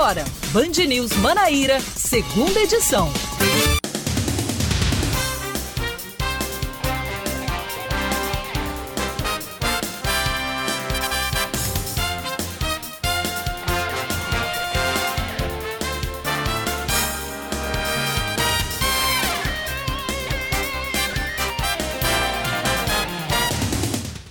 Agora, Band News Manaíra, segunda edição.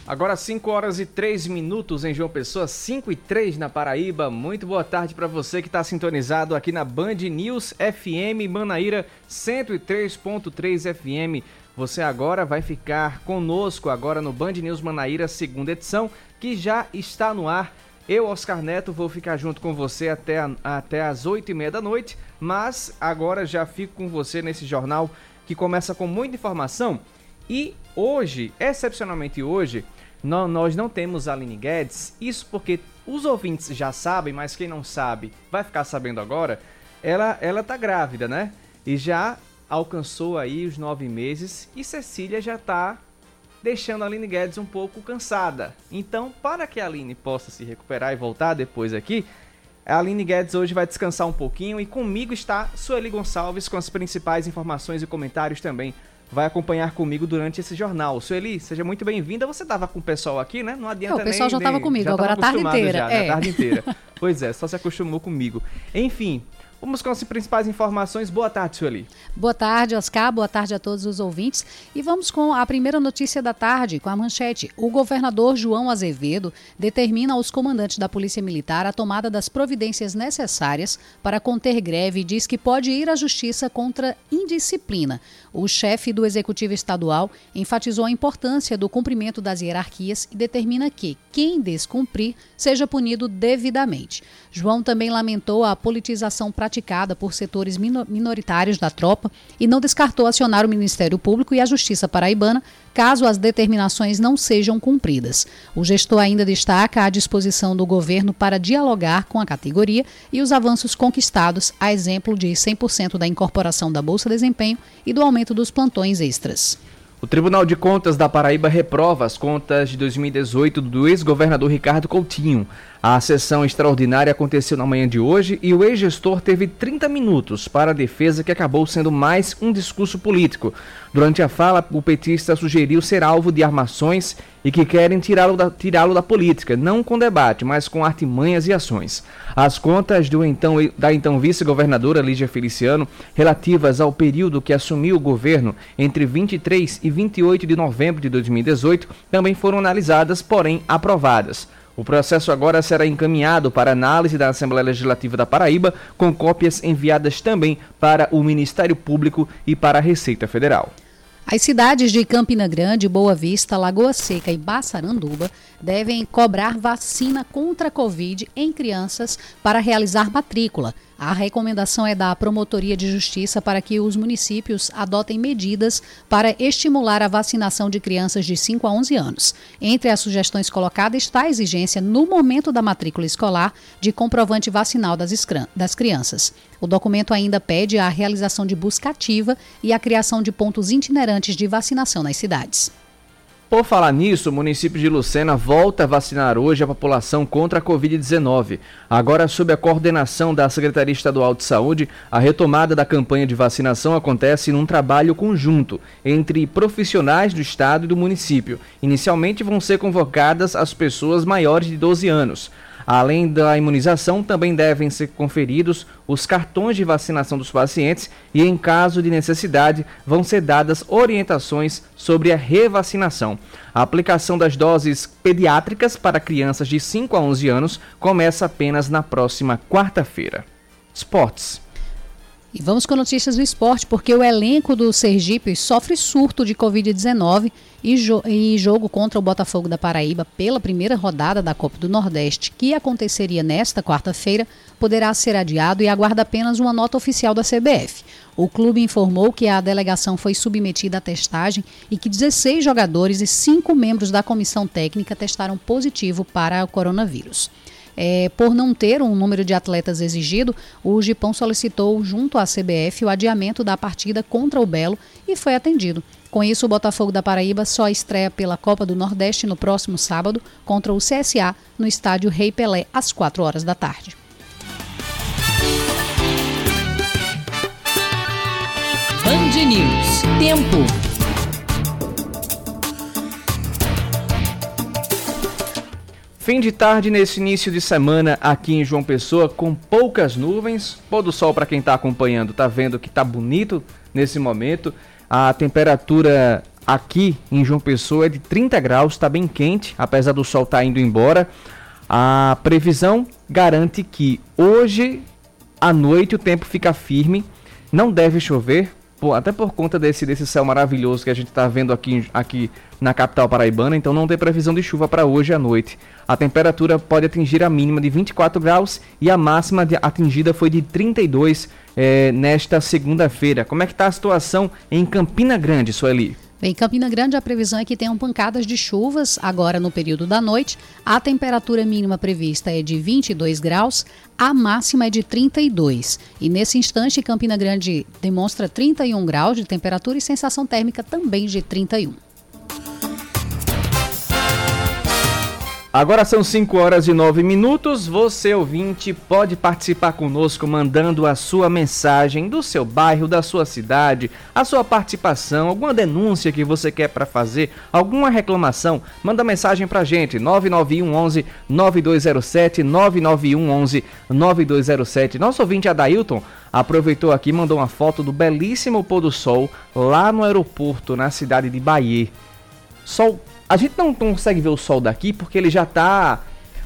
Agora 5 horas e 3 minutos em João Pessoa, 5 e 3 na Paraíba. Muito boa tarde para você que está sintonizado aqui na Band News FM, Manaíra 103.3 FM. Você agora vai ficar conosco agora no Band News Manaíra, segunda edição, que já está no ar. Eu, Oscar Neto, vou ficar junto com você até as 8h30 da noite, mas agora já fico com você nesse jornal que começa com muita informação. E hoje, excepcionalmente hoje, nós não temos Aline Guedes, isso porque os ouvintes já sabem, mas quem não sabe vai ficar sabendo agora. Ela tá grávida, né? E já alcançou aí os 9 meses e Cecília já tá deixando a Aline Guedes um pouco cansada. Então, para que a Aline possa se recuperar e voltar depois aqui, a Aline Guedes hoje vai descansar um pouquinho e comigo está Sueli Gonçalves com as principais informações e comentários também. Vai acompanhar comigo durante esse jornal. Sueli, seja muito bem-vinda. Você estava com o pessoal aqui, né? Não adianta nem... O pessoal já estava comigo, já agora a tarde inteira. Já, a tarde inteira. Pois é, só se acostumou comigo. Enfim, vamos com as principais informações. Boa tarde, Sueli. Boa tarde, Oscar. Boa tarde a todos os ouvintes. E vamos com a primeira notícia da tarde, com a manchete. O governador João Azevedo determina aos comandantes da Polícia Militar a tomada das providências necessárias para conter greve e diz que pode ir à justiça contra indisciplina. O chefe do Executivo Estadual enfatizou a importância do cumprimento das hierarquias e determina que quem descumprir seja punido devidamente. João também lamentou a politização praticada por setores minoritários da tropa e não descartou acionar o Ministério Público e a Justiça Paraibana caso as determinações não sejam cumpridas. O gestor ainda destaca a disposição do governo para dialogar com a categoria e os avanços conquistados, a exemplo de 100% da incorporação da Bolsa Desempenho e do aumento dos plantões extras. O Tribunal de Contas da Paraíba reprova as contas de 2018 do ex-governador Ricardo Coutinho. A sessão extraordinária aconteceu na manhã de hoje e o ex-gestor teve 30 minutos para a defesa, que acabou sendo mais um discurso político. Durante a fala, o petista sugeriu ser alvo de armações e que querem tirá-lo da política, não com debate, mas com artimanhas e ações. As contas da então vice-governadora Lígia Feliciano, relativas ao período que assumiu o governo entre 23 e 28 de novembro de 2018, também foram analisadas, porém aprovadas. O processo agora será encaminhado para análise da Assembleia Legislativa da Paraíba, com cópias enviadas também para o Ministério Público e para a Receita Federal. As cidades de Campina Grande, Boa Vista, Lagoa Seca e Baçaranduba devem cobrar vacina contra a Covid em crianças para realizar matrícula. A recomendação é da Promotoria de Justiça para que os municípios adotem medidas para estimular a vacinação de crianças de 5 a 11 anos. Entre as sugestões colocadas está a exigência, no momento da matrícula escolar, de comprovante vacinal das crianças. O documento ainda pede a realização de busca ativa e a criação de pontos itinerantes de vacinação nas cidades. Por falar nisso, o município de Lucena volta a vacinar hoje a população contra a Covid-19. Agora, sob a coordenação da Secretaria Estadual de Saúde, a retomada da campanha de vacinação acontece num trabalho conjunto entre profissionais do estado e do município. Inicialmente, vão ser convocadas as pessoas maiores de 12 anos. Além da imunização, também devem ser conferidos os cartões de vacinação dos pacientes e, em caso de necessidade, vão ser dadas orientações sobre a revacinação. A aplicação das doses pediátricas para crianças de 5 a 11 anos começa apenas na próxima quarta-feira. Esportes. E vamos com notícias do esporte, porque o elenco do Sergipe sofre surto de Covid-19 e jogo contra o Botafogo da Paraíba pela primeira rodada da Copa do Nordeste, que aconteceria nesta quarta-feira, poderá ser adiado e aguarda apenas uma nota oficial da CBF. O clube informou que a delegação foi submetida à testagem e que 16 jogadores e 5 membros da comissão técnica testaram positivo para o coronavírus. Por não ter um número de atletas exigido, o Gipão solicitou junto à CBF o adiamento da partida contra o Belo e foi atendido. Com isso, o Botafogo da Paraíba só estreia pela Copa do Nordeste no próximo sábado contra o CSA no estádio Rei Pelé, às 4 horas da tarde. News. Tempo. Fim de tarde nesse início de semana aqui em João Pessoa, com poucas nuvens. Pôr do sol para quem está acompanhando, está vendo que está bonito nesse momento. A temperatura aqui em João Pessoa é de 30 graus, está bem quente, apesar do sol estar indo embora. A previsão garante que hoje à noite o tempo fica firme, não deve chover, até por conta desse céu maravilhoso que a gente está vendo aqui na capital paraibana, então não tem previsão de chuva para hoje à noite. A temperatura pode atingir a mínima de 24 graus e a máxima atingida foi de 32 nesta segunda-feira. Como é que está a situação em Campina Grande, Sueli? Em Campina Grande, a previsão é que tenham pancadas de chuvas agora no período da noite. A temperatura mínima prevista é de 22 graus, a máxima é de 32. E nesse instante, Campina Grande demonstra 31 graus de temperatura e sensação térmica também de 31. Agora são 5 horas e 9 minutos. Você, ouvinte, pode participar conosco mandando a sua mensagem do seu bairro, da sua cidade, a sua participação, alguma denúncia que você quer para fazer, alguma reclamação. Manda mensagem para a gente, 99111-9207, 99111-9207. Nosso ouvinte Adailton aproveitou aqui e mandou uma foto do belíssimo pôr do sol lá no aeroporto, na cidade de Bahia. Sol. A gente não consegue ver o sol daqui porque ele já está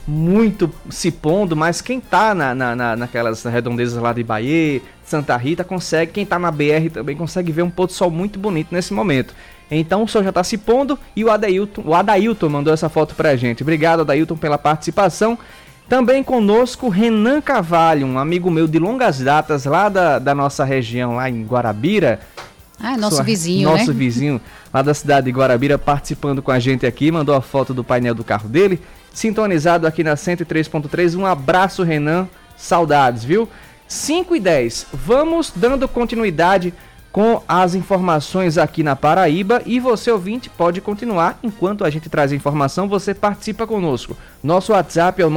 muito se pondo, mas quem está naquelas redondezas lá de Bahia, Santa Rita, consegue. Quem está na BR também consegue ver um pôr do sol muito bonito nesse momento. Então o sol já está se pondo e o Adailton mandou essa foto para a gente. Obrigado, Adailton, pela participação. Também conosco Renan Carvalho, um amigo meu de longas datas lá da nossa região, lá em Guarabira. Ah, nosso vizinho lá da cidade de Guarabira, participando com a gente aqui, mandou a foto do painel do carro dele, sintonizado aqui na 103.3, um abraço, Renan, saudades, viu? 5h10, vamos dando continuidade com as informações aqui na Paraíba e você, ouvinte, pode continuar, enquanto a gente traz a informação, você participa conosco. Nosso WhatsApp é o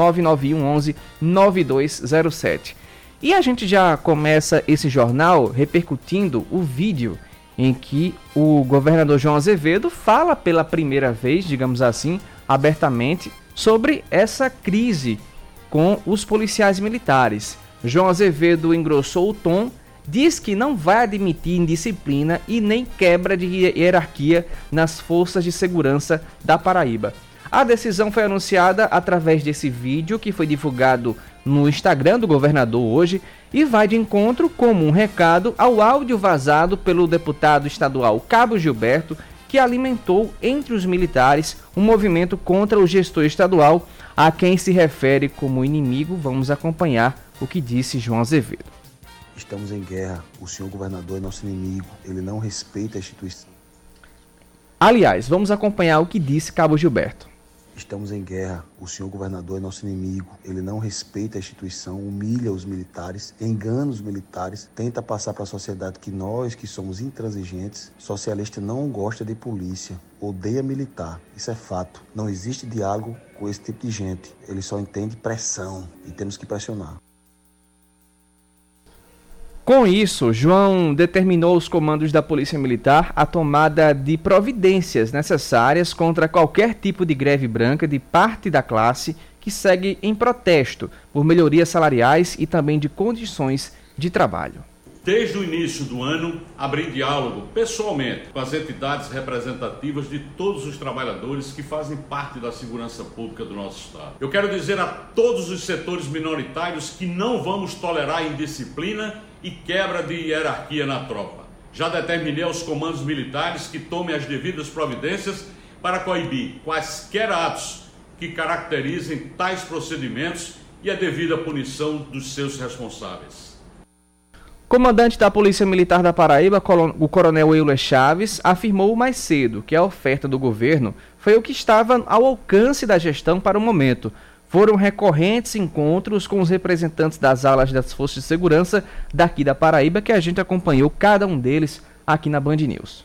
99111-9207. E a gente já começa esse jornal repercutindo o vídeo em que o governador João Azevedo fala pela primeira vez, digamos assim, abertamente, sobre essa crise com os policiais militares. João Azevedo engrossou o tom, diz que não vai admitir indisciplina e nem quebra de hierarquia nas forças de segurança da Paraíba. A decisão foi anunciada através desse vídeo que foi divulgado no Instagram do governador hoje e vai de encontro como um recado ao áudio vazado pelo deputado estadual Cabo Gilberto, que alimentou entre os militares um movimento contra o gestor estadual, a quem se refere como inimigo. Vamos acompanhar o que disse João Azevedo. Estamos em guerra, o senhor governador é nosso inimigo, ele não respeita a instituição. Aliás, vamos acompanhar o que disse Cabo Gilberto. Estamos em guerra, o senhor governador é nosso inimigo, ele não respeita a instituição, humilha os militares, engana os militares, tenta passar para a sociedade que nós, que somos intransigentes, socialista não gosta de polícia, odeia militar, isso é fato. Não existe diálogo com esse tipo de gente, ele só entende pressão e temos que pressionar. Com isso, João determinou os comandos da Polícia Militar a tomada de providências necessárias contra qualquer tipo de greve branca de parte da classe que segue em protesto por melhorias salariais e também de condições de trabalho. Desde o início do ano, abri diálogo pessoalmente com as entidades representativas de todos os trabalhadores que fazem parte da segurança pública do nosso Estado. Eu quero dizer a todos os setores minoritários que não vamos tolerar indisciplina e quebra de hierarquia na tropa. Já determinei aos comandos militares que tomem as devidas providências para coibir quaisquer atos que caracterizem tais procedimentos e a devida punição dos seus responsáveis. Comandante da Polícia Militar da Paraíba, o coronel Euler Chaves, afirmou mais cedo que a oferta do governo foi o que estava ao alcance da gestão para o momento. Foram recorrentes encontros com os representantes das alas das forças de segurança daqui da Paraíba, que a gente acompanhou cada um deles aqui na Band News.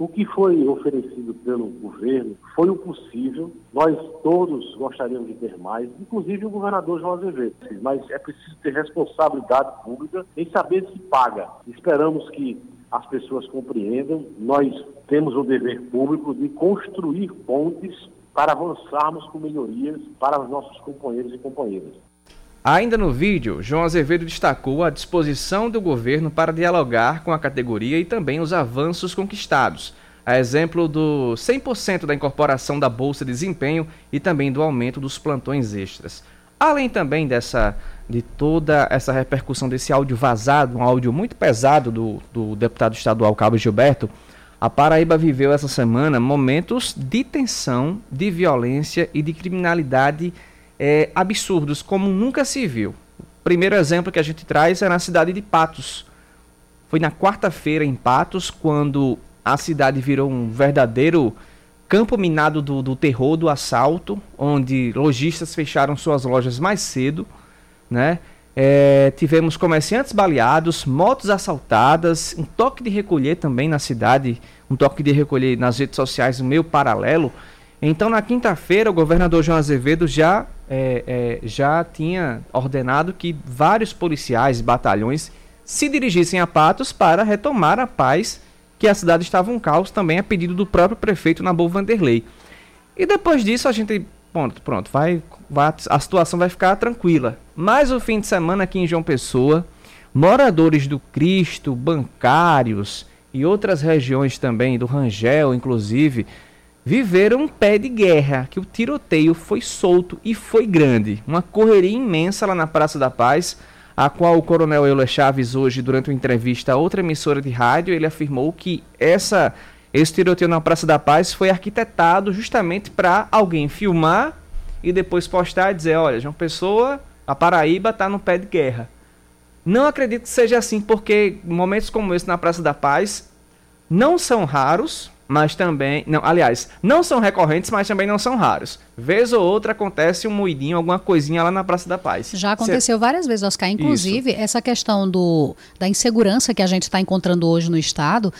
O que foi oferecido pelo governo foi o possível, nós todos gostaríamos de ter mais, inclusive o governador João Azevedo, mas é preciso ter responsabilidade pública em saber se paga. Esperamos que as pessoas compreendam, nós temos o dever público de construir pontes para avançarmos com melhorias para os nossos companheiros e companheiras. Ainda no vídeo, João Azevedo destacou a disposição do governo para dialogar com a categoria e também os avanços conquistados, a exemplo do 100% da incorporação da Bolsa de Desempenho e também do aumento dos plantões extras. Além também de toda essa repercussão desse áudio vazado, um áudio muito pesado do deputado estadual Cabo Gilberto, a Paraíba viveu essa semana momentos de tensão, de violência e de criminalidade absurdos, como nunca se viu. O primeiro exemplo que a gente traz é na cidade de Patos. Foi na quarta-feira em Patos, quando a cidade virou um verdadeiro campo minado do terror, do assalto, onde lojistas fecharam suas lojas mais cedo, né? Tivemos comerciantes baleados, motos assaltadas, um toque de recolher também na cidade, um toque de recolher nas redes sociais meio paralelo. Então, na quinta-feira, o governador João Azevedo já tinha ordenado que vários policiais e batalhões se dirigissem a Patos para retomar a paz, que a cidade estava um caos, também a pedido do próprio prefeito Nabor Vanderlei. E depois disso a gente, pronto, a situação vai ficar tranquila. Mas o fim de semana aqui em João Pessoa, moradores do Cristo, bancários e outras regiões também, do Rangel inclusive, viveram um pé de guerra, que o tiroteio foi solto e foi grande. Uma correria imensa lá na Praça da Paz, a qual o coronel Euler Chaves hoje, durante uma entrevista a outra emissora de rádio, ele afirmou que esse tiroteio na Praça da Paz foi arquitetado justamente para alguém filmar e depois postar e dizer, olha, João Pessoa, a Paraíba está no pé de guerra. Não acredito que seja assim, porque momentos como esse na Praça da Paz não são raros, mas também... não são recorrentes, mas também não são raros. Vez ou outra acontece um moidinho, alguma coisinha lá na Praça da Paz. Já aconteceu várias vezes, Oscar. Inclusive, Essa questão da insegurança que a gente está encontrando hoje no Estado,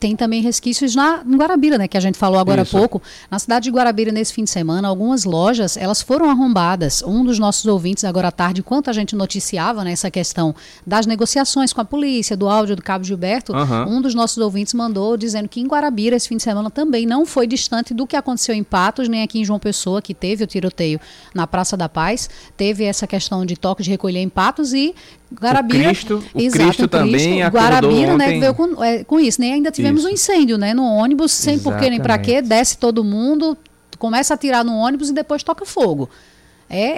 tem também resquícios em Guarabira, né, que a gente falou agora há pouco. Na cidade de Guarabira, nesse fim de semana, algumas lojas elas foram arrombadas. Um dos nossos ouvintes, agora à tarde, enquanto a gente noticiava, né, essa questão das negociações com a polícia, do áudio do Cabo Gilberto, um dos nossos ouvintes mandou dizendo que em Guarabira, esse fim de semana, também não foi distante do que aconteceu em Patos, nem aqui em João Pessoa, que teve o tiroteio na Praça da Paz, teve essa questão de toque de recolher em Patos e Guarabira. O Cristo também acordou Guarabira, né, veio com isso, né? Ainda tivemos um incêndio, né, no ônibus, sem porquê nem pra quê, desce todo mundo, começa a atirar no ônibus e depois toca fogo.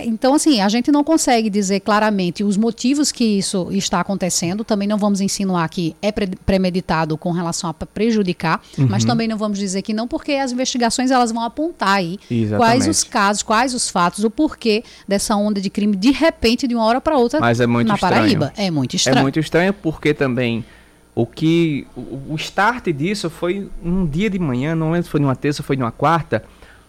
Então, assim, a gente não consegue dizer claramente os motivos que isso está acontecendo, também não vamos insinuar que é premeditado com relação a prejudicar, mas também não vamos dizer que não, porque as investigações elas vão apontar aí quais os casos, quais os fatos, o porquê dessa onda de crime de repente, de uma hora para outra, mas Paraíba. É muito estranho. É muito estranho porque também o start disso foi um dia de manhã, não lembro se foi numa terça, foi numa quarta.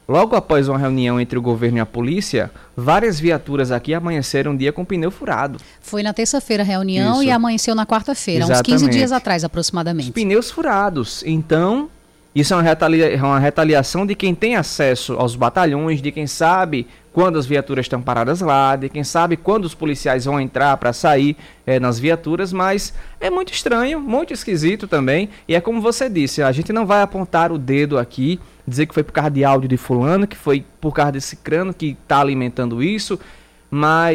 Logo após uma reunião entre o governo e a polícia, várias viaturas aqui amanheceram um dia com pneu furado. Foi na terça-feira a reunião e amanheceu na quarta-feira, uns 15 dias atrás aproximadamente. Os pneus furados. Então, isso é uma retaliação de quem tem acesso aos batalhões, de quem sabe quando as viaturas estão paradas lá, de quem sabe quando os policiais vão entrar para sair nas viaturas, mas é muito estranho, muito esquisito também. E é como você disse, a gente não vai apontar o dedo aqui, dizer que foi por causa de áudio de fulano, que foi por causa desse crânio que está alimentando isso,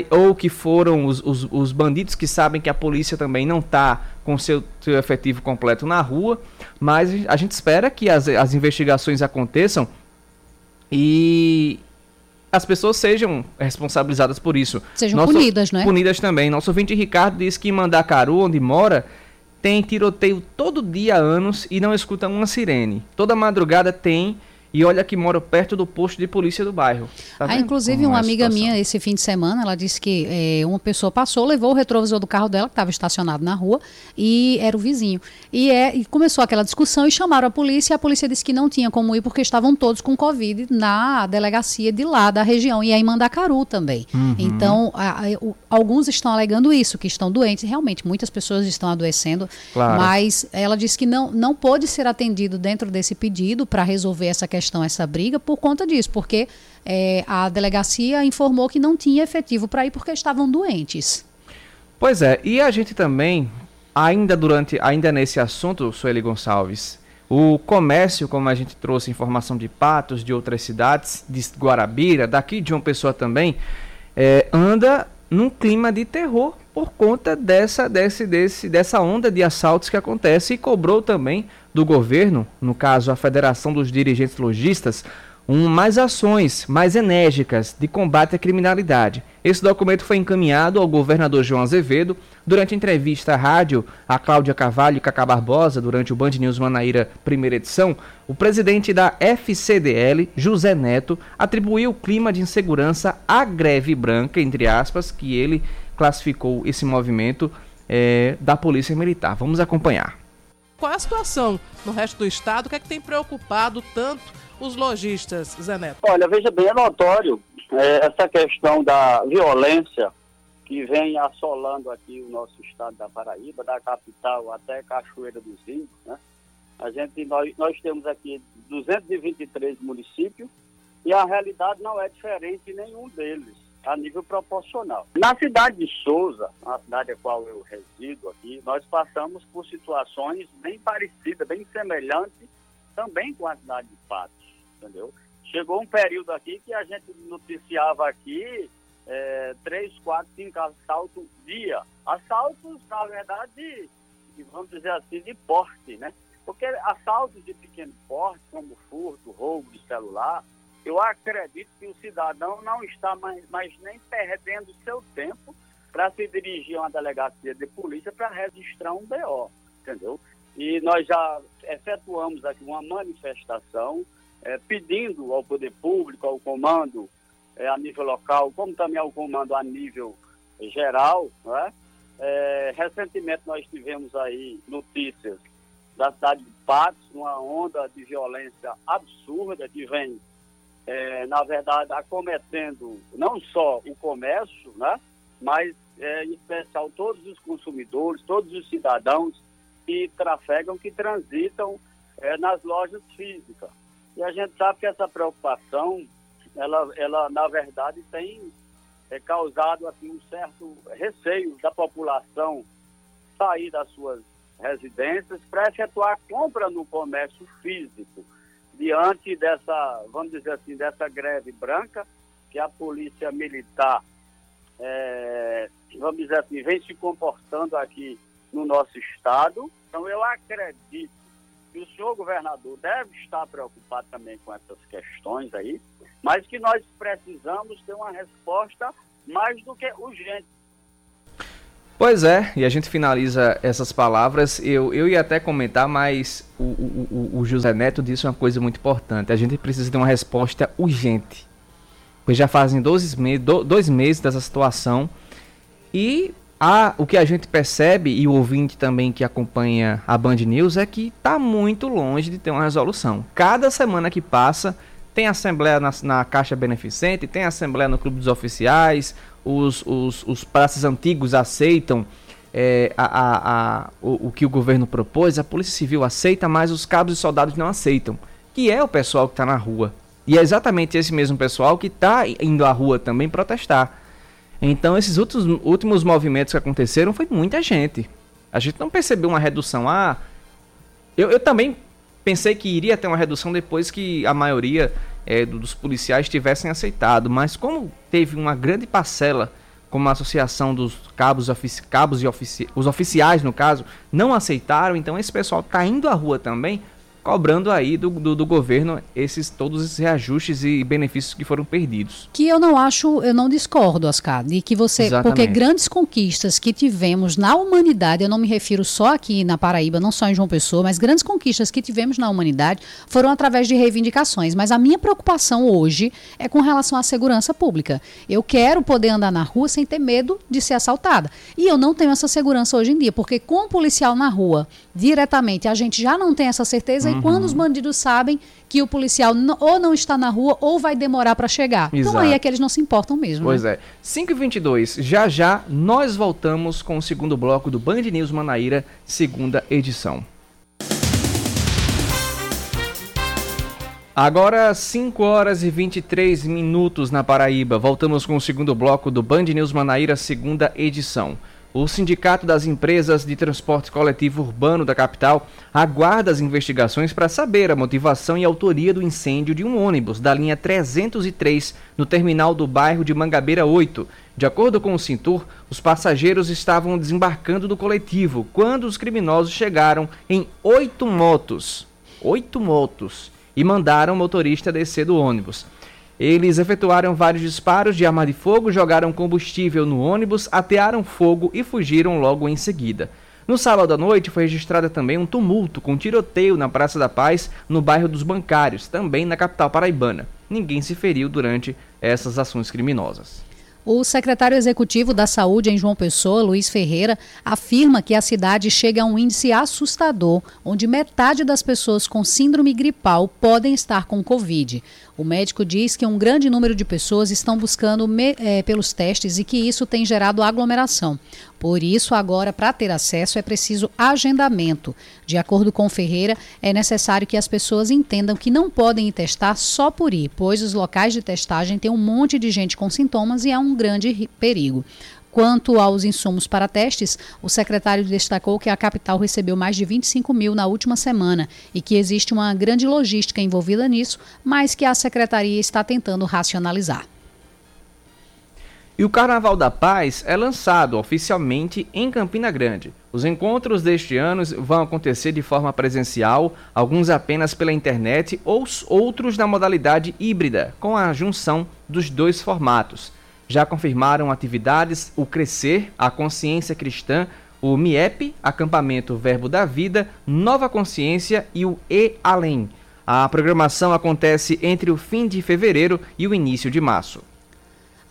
ou que foram os bandidos que sabem que a polícia também não está com seu efetivo completo na rua, mas a gente espera que as investigações aconteçam e as pessoas sejam responsabilizadas por isso. Sejam punidas, né? Punidas também. Nosso ouvinte Ricardo diz que em Mandacaru, onde mora, tem tiroteio todo dia há anos e não escuta uma sirene. Toda madrugada tem, e olha que moro perto do posto de polícia do bairro. Inclusive, uma amiga minha, esse fim de semana, ela disse que uma pessoa passou, levou o retrovisor do carro dela, que estava estacionado na rua, e era o vizinho. E começou aquela discussão e chamaram a polícia, e a polícia disse que não tinha como ir, porque estavam todos com Covid na delegacia de lá, da região, e aí em Mandacaru também. Então, alguns estão alegando isso, que estão doentes. Realmente, muitas pessoas estão adoecendo, mas ela disse que não pôde ser atendido dentro desse pedido para resolver essa questão, essa briga, por conta disso, porque a delegacia informou que não tinha efetivo para ir porque estavam doentes. Pois é, e a gente também Ainda nesse assunto, Sueli Gonçalves, o comércio, como a gente trouxe informação de Patos, de outras cidades, de Guarabira, daqui de uma pessoa também, anda num clima de terror por conta dessa onda de assaltos que acontece, e cobrou também do governo, no caso a Federação dos Dirigentes Lojistas, mais ações mais enérgicas de combate à criminalidade. Esse documento foi encaminhado ao governador João Azevedo durante entrevista à rádio a Cláudia Carvalho e Cacá Barbosa durante o Band News Manaíra, primeira edição. O presidente da FCDL, José Neto, atribuiu o clima de insegurança à greve branca, entre aspas, que ele classificou esse movimento da Polícia Militar. Vamos acompanhar. Qual é a situação no resto do estado? O que é que tem preocupado tanto os lojistas, Zé Neto? Olha, veja bem, é notório essa questão da violência que vem assolando aqui o nosso estado da Paraíba, da capital até Cachoeira dos Índios, né? Nós temos aqui 223 municípios e a realidade não é diferente em nenhum deles, a nível proporcional. Na cidade de Souza, a cidade a qual eu resido aqui, nós passamos por situações bem parecidas, bem semelhantes também com a cidade de Patos. Entendeu? Chegou um período aqui que a gente noticiava aqui 3, 4, 5 assaltos dia. Assaltos, na verdade, vamos dizer assim, de porte, né? Porque assaltos de pequeno porte, como furto, roubo de celular, eu acredito que o cidadão não está mais nem perdendo seu tempo para se dirigir a uma delegacia de polícia para registrar um BO, entendeu? E nós já efetuamos aqui uma manifestação pedindo ao poder público, ao comando a nível local, como também ao comando a nível geral, não é? Recentemente nós tivemos aí notícias da cidade de Patos, uma onda de violência absurda que vem, na verdade, acometendo não só o comércio, né? Mas em especial todos os consumidores, todos os cidadãos que trafegam, que transitam nas lojas físicas. E a gente sabe que essa preocupação, ela na verdade, tem causado assim, um certo receio da população sair das suas residências para efetuar compra no comércio físico, diante dessa, vamos dizer assim, dessa greve branca que a Polícia Militar, vamos dizer assim, vem se comportando aqui no nosso estado. Então, eu acredito que o senhor governador deve estar preocupado também com essas questões aí, mas que nós precisamos ter uma resposta mais do que urgente. Pois é, e a gente finaliza essas palavras. Eu ia até comentar, mas o José Neto disse uma coisa muito importante. A gente precisa de uma resposta urgente, pois já fazem 2 meses dessa situação e... o que a gente percebe, e o ouvinte também que acompanha a Band News, é que está muito longe de ter uma resolução. Cada semana que passa, tem assembleia na Caixa Beneficente, tem assembleia no Clube dos Oficiais, os praças antigos aceitam o que o governo propôs, a Polícia Civil aceita, mas os cabos e soldados não aceitam, que é o pessoal que está na rua. E é exatamente esse mesmo pessoal que está indo à rua também protestar. Então, esses últimos movimentos que aconteceram foi muita gente. A gente não percebeu uma redução. Eu também pensei que iria ter uma redução depois que a maioria dos policiais tivessem aceitado. Mas como teve uma grande parcela, como a associação dos os oficiais, no caso, não aceitaram, então esse pessoal está indo à rua também, cobrando aí do governo todos esses reajustes e benefícios que foram perdidos. Que eu não discordo, Oscar, de que você... Exatamente. Porque grandes conquistas que tivemos na humanidade, eu não me refiro só aqui na Paraíba, não só em João Pessoa, mas grandes conquistas que tivemos na humanidade foram através de reivindicações. Mas a minha preocupação hoje é com relação à segurança pública. Eu quero poder andar na rua sem ter medo de ser assaltada. E eu não tenho essa segurança hoje em dia, porque com o policial na rua, diretamente, a gente já não tem essa certeza. E quando os bandidos sabem que o policial ou não está na rua ou vai demorar para chegar. Exato. Então aí é que eles não se importam mesmo. Pois é. 5h22, já nós voltamos com o segundo bloco do Band News Manaíra, segunda edição. Agora 5h23 na Paraíba. Voltamos com o segundo bloco do Band News Manaíra, segunda edição. O Sindicato das Empresas de Transporte Coletivo Urbano da capital aguarda as investigações para saber a motivação e autoria do incêndio de um ônibus da linha 303 no terminal do bairro de Mangabeira 8. De acordo com o Sintur, os passageiros estavam desembarcando do coletivo quando os criminosos chegaram em 8 motos e mandaram o motorista descer do ônibus. Eles efetuaram vários disparos de arma de fogo, jogaram combustível no ônibus, atearam fogo e fugiram logo em seguida. No sábado à noite foi registrado também um tumulto com tiroteio na Praça da Paz, no bairro dos Bancários, também na capital paraibana. Ninguém se feriu durante essas ações criminosas. O secretário executivo da Saúde em João Pessoa, Luiz Ferreira, afirma que a cidade chega a um índice assustador, onde metade das pessoas com síndrome gripal podem estar com Covid. O médico diz que um grande número de pessoas estão buscando pelos testes e que isso tem gerado aglomeração. Por isso, agora, para ter acesso, é preciso agendamento. De acordo com Ferreira, é necessário que as pessoas entendam que não podem ir testar só por ir, pois os locais de testagem têm um monte de gente com sintomas e há um grande perigo. Quanto aos insumos para testes, o secretário destacou que a capital recebeu mais de 25 mil na última semana e que existe uma grande logística envolvida nisso, mas que a secretaria está tentando racionalizar. E o Carnaval da Paz é lançado oficialmente em Campina Grande. Os encontros deste ano vão acontecer de forma presencial, alguns apenas pela internet ou outros na modalidade híbrida, com a junção dos dois formatos. Já confirmaram atividades o Crescer, a Consciência Cristã, o MIEP, Acampamento Verbo da Vida, Nova Consciência e o E Além. A programação acontece entre o fim de fevereiro e o início de março.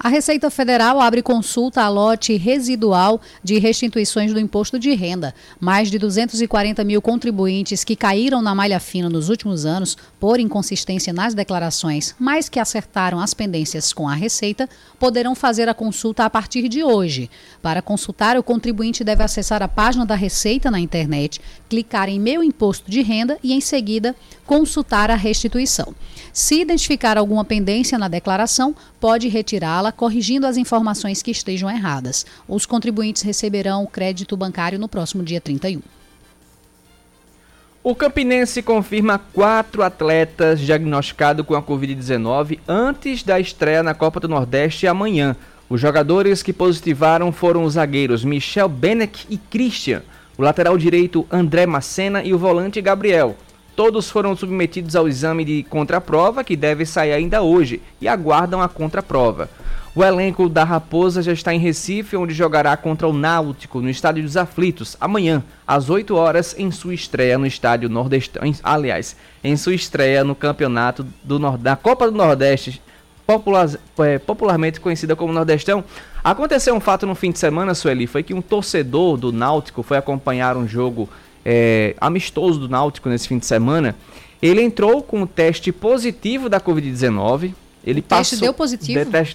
A Receita Federal abre consulta a lote residual de restituições do imposto de renda. Mais de 240 mil contribuintes que caíram na malha fina nos últimos anos por inconsistência nas declarações, mas que acertaram as pendências com a Receita, poderão fazer a consulta a partir de hoje. Para consultar, o contribuinte deve acessar a página da Receita na internet, clicar em Meu Imposto de Renda e, em seguida, consultar a restituição. Se identificar alguma pendência na declaração, pode retirá-la, corrigindo as informações que estejam erradas. Os contribuintes receberão o crédito bancário no próximo dia 31. O campinense confirma 4 atletas diagnosticados com a Covid-19 antes da estreia na Copa do Nordeste amanhã. Os jogadores que positivaram foram os zagueiros Michel Benek e Christian, o lateral direito André Macena e o volante Gabriel. Todos foram submetidos ao exame de contraprova, que deve sair ainda hoje, e aguardam a contraprova. O elenco da Raposa já está em Recife, onde jogará contra o Náutico, no Estádio dos Aflitos, amanhã, às 8 horas, em sua estreia no Estádio Nordestão, em sua estreia no Campeonato da Copa do Nordeste, popularmente conhecida como Nordestão. Aconteceu um fato no fim de semana, Sueli, foi que um torcedor do Náutico foi acompanhar um jogo amistoso do Náutico nesse fim de semana. Ele entrou com um teste positivo da Covid-19. O teste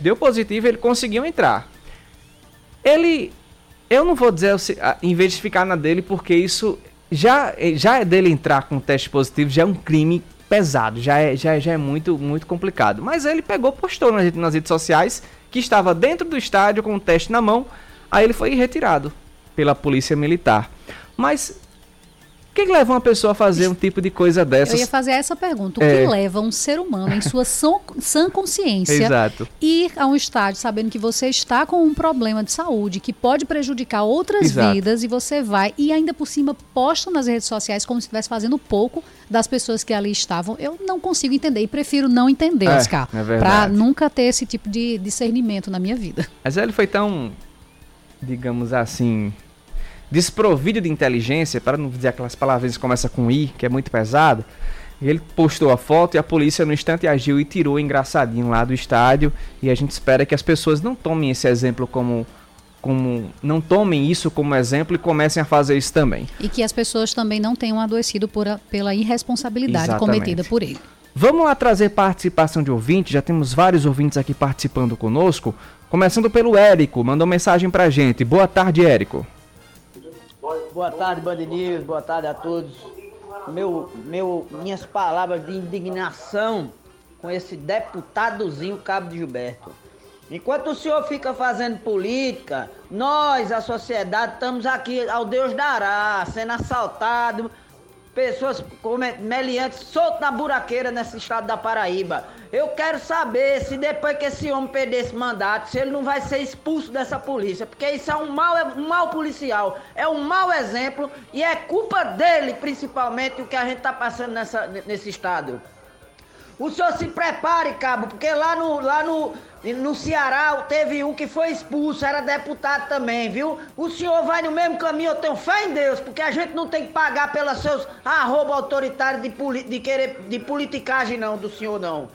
deu positivo, ele conseguiu entrar. Eu não vou dizer, em vez de ficar na dele, porque isso já é dele entrar com teste positivo, já é um crime pesado, já é muito, muito complicado. Mas ele postou nas redes sociais que estava dentro do estádio com o teste na mão, aí ele foi retirado pela polícia militar. Mas o que leva uma pessoa a fazer um tipo de coisa dessas? Eu ia fazer essa pergunta. O que leva um ser humano em sua sã consciência Exato. Ir a um estádio sabendo que você está com um problema de saúde que pode prejudicar outras Exato. Vidas e você vai e ainda por cima posta nas redes sociais como se estivesse fazendo pouco das pessoas que ali estavam? Eu não consigo entender e prefiro não entender, Oscar. É verdade. Pra nunca ter esse tipo de discernimento na minha vida. Mas ele foi tão, digamos assim, desprovido de inteligência, para não dizer aquelas palavras que começam com I, que é muito pesado. Ele postou a foto e a polícia no instante agiu e tirou o engraçadinho lá do estádio. E a gente espera que as pessoas não tomem esse exemplo não tomem isso como exemplo e comecem a fazer isso também. E que as pessoas também não tenham adoecido pela irresponsabilidade Exatamente. Cometida por ele. Vamos lá trazer participação de ouvinte, já temos vários ouvintes aqui participando conosco. Começando pelo Érico, mandou mensagem pra gente. Boa tarde, Érico. Boa tarde, Band News, boa tarde a todos. Minhas palavras de indignação com esse deputadozinho Cabo Gilberto. Enquanto o senhor fica fazendo política, nós, a sociedade, estamos aqui ao Deus dará, sendo assaltados, pessoas meliantes soltas na buraqueira nesse estado da Paraíba. Eu quero saber se depois que esse homem perder esse mandato, se ele não vai ser expulso dessa polícia, porque isso é um mal policial, é um mau exemplo e é culpa dele, principalmente, o que a gente está passando nesse estado. O senhor se prepare, cabo, porque lá no Ceará teve um que foi expulso, era deputado também, viu? O senhor vai no mesmo caminho, eu tenho fé em Deus, porque a gente não tem que pagar pelos seus arroba autoritários de politicagem não, do senhor não.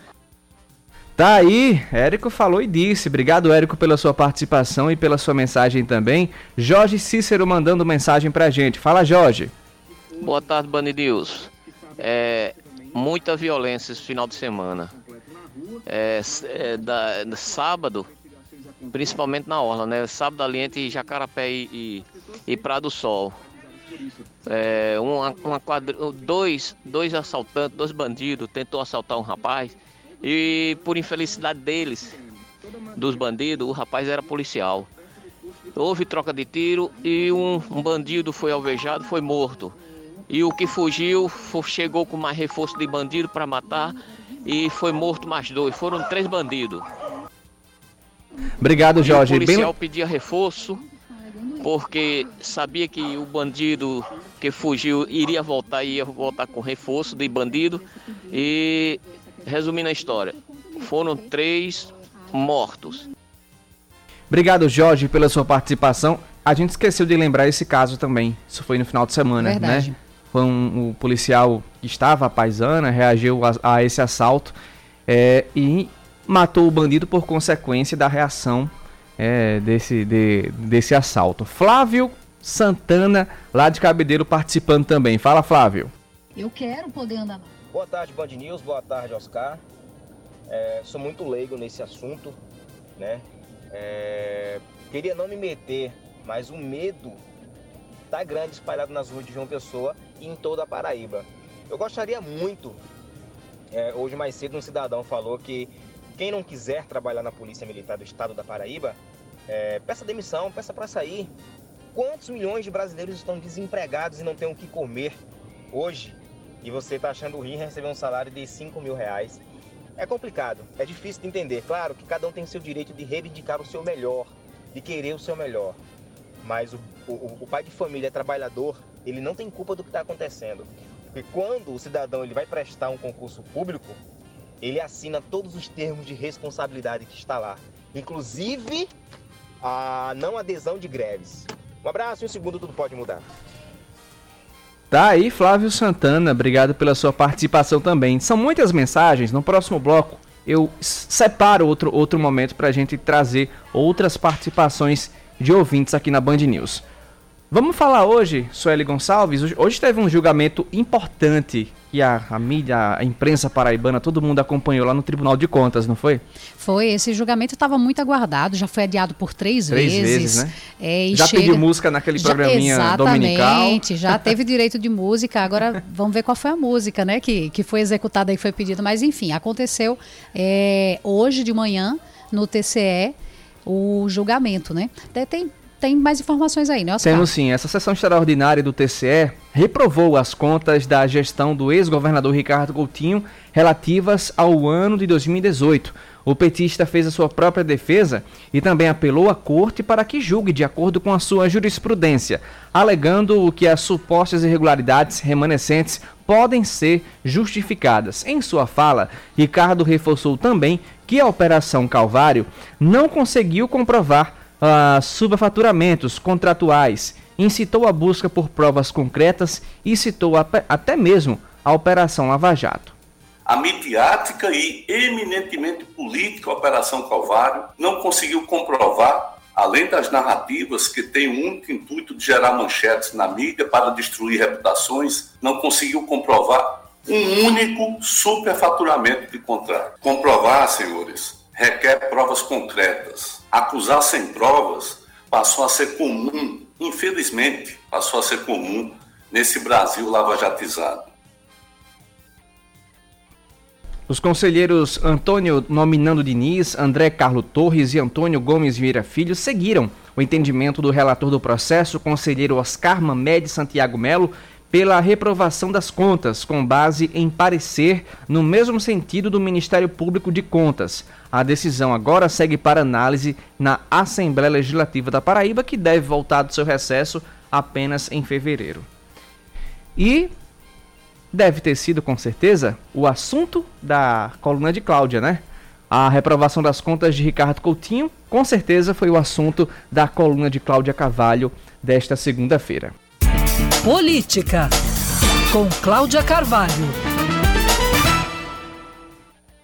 Tá aí, Érico falou e disse. Obrigado, Érico, pela sua participação e pela sua mensagem também. Jorge Cícero mandando mensagem pra gente. Fala, Jorge. Boa tarde, Band News. Muita violência esse final de semana. Sábado, principalmente na orla, né? Sábado ali entre Jacarapé e Praia do Sol. Dois assaltantes, dois bandidos tentou assaltar um rapaz e, por infelicidade dos bandidos, o rapaz era policial. Houve troca de tiro e um bandido foi alvejado, foi morto. E o que fugiu chegou com mais reforço de bandido para matar e foi morto mais dois. Foram 3 bandidos. Obrigado, Jorge. E o policial pedia reforço porque sabia que o bandido que fugiu iria voltar com reforço de bandido. E, resumindo a história, foram 3 mortos. Obrigado, Jorge, pela sua participação. A gente esqueceu de lembrar esse caso também. Isso foi no final de semana, verdade, né? Foi um policial que estava à paisana, reagiu a esse assalto e matou o bandido por consequência da reação desse assalto. Flávio Santana, lá de Cabideiro, participando também. Fala, Flávio. Eu quero poder andar mais. Boa tarde, Band News. Boa tarde, Oscar. Sou muito leigo nesse assunto, né? Queria não me meter, mas o medo está grande espalhado nas ruas de João Pessoa e em toda a Paraíba. Eu gostaria muito, hoje mais cedo um cidadão falou que quem não quiser trabalhar na Polícia Militar do Estado da Paraíba, peça demissão, peça para sair. Quantos milhões de brasileiros estão desempregados e não têm o que comer hoje? E você está achando ruim receber um salário de R$5.000? É complicado, é difícil de entender. Claro que cada um tem seu direito de reivindicar o seu melhor, de querer o seu melhor. Mas o pai de família trabalhador, ele não tem culpa do que está acontecendo. Porque quando o cidadão ele vai prestar um concurso público, ele assina todos os termos de responsabilidade que está lá. Inclusive, a não adesão de greves. Um abraço e um segundo, tudo pode mudar. Tá aí, Flávio Santana, obrigado pela sua participação também. São muitas mensagens, no próximo bloco eu separo outro momento para a gente trazer outras participações de ouvintes aqui na Band News. Vamos falar hoje, Sueli Gonçalves, hoje teve um julgamento importante que a mídia, a imprensa paraibana, todo mundo acompanhou lá no Tribunal de Contas, não foi? Foi, esse julgamento estava muito aguardado, já foi adiado por 3 vezes, né? Pediu música naquele programinha dominical. Exatamente, já teve direito de música, agora vamos ver qual foi a música, né, que foi executada e foi pedida, mas enfim, aconteceu hoje de manhã no TCE, o julgamento, né? Tem mais informações aí, né, Oscar? Temos sim. Essa sessão extraordinária do TCE reprovou as contas da gestão do ex-governador Ricardo Coutinho relativas ao ano de 2018. O petista fez a sua própria defesa e também apelou à corte para que julgue de acordo com a sua jurisprudência, alegando que as supostas irregularidades remanescentes podem ser justificadas. Em sua fala, Ricardo reforçou também que a Operação Calvário não conseguiu comprovar superfaturamentos contratuais, incitou a busca por provas concretas e citou até mesmo a Operação Lava Jato. A midiática e eminentemente política Operação Calvário não conseguiu comprovar, além das narrativas que têm o único intuito de gerar manchetes na mídia para destruir reputações, não conseguiu comprovar um único superfaturamento de contrato. Comprovar, senhores, requer provas concretas. Acusar sem provas passou a ser comum, infelizmente, passou a ser comum nesse Brasil lavajatizado. Os conselheiros Antônio Nominando Diniz, André Carlos Torres e Antônio Gomes Vieira Filho seguiram o entendimento do relator do processo, conselheiro Oscar Mamed Santiago Melo, pela reprovação das contas, com base em parecer no mesmo sentido do Ministério Público de Contas. A decisão agora segue para análise na Assembleia Legislativa da Paraíba, que deve voltar do seu recesso apenas em fevereiro. E deve ter sido, com certeza, o assunto da coluna de Cláudia, né? A reprovação das contas de Ricardo Coutinho, com certeza, foi o assunto da coluna de Cláudia Carvalho desta segunda-feira. Política, com Cláudia Carvalho.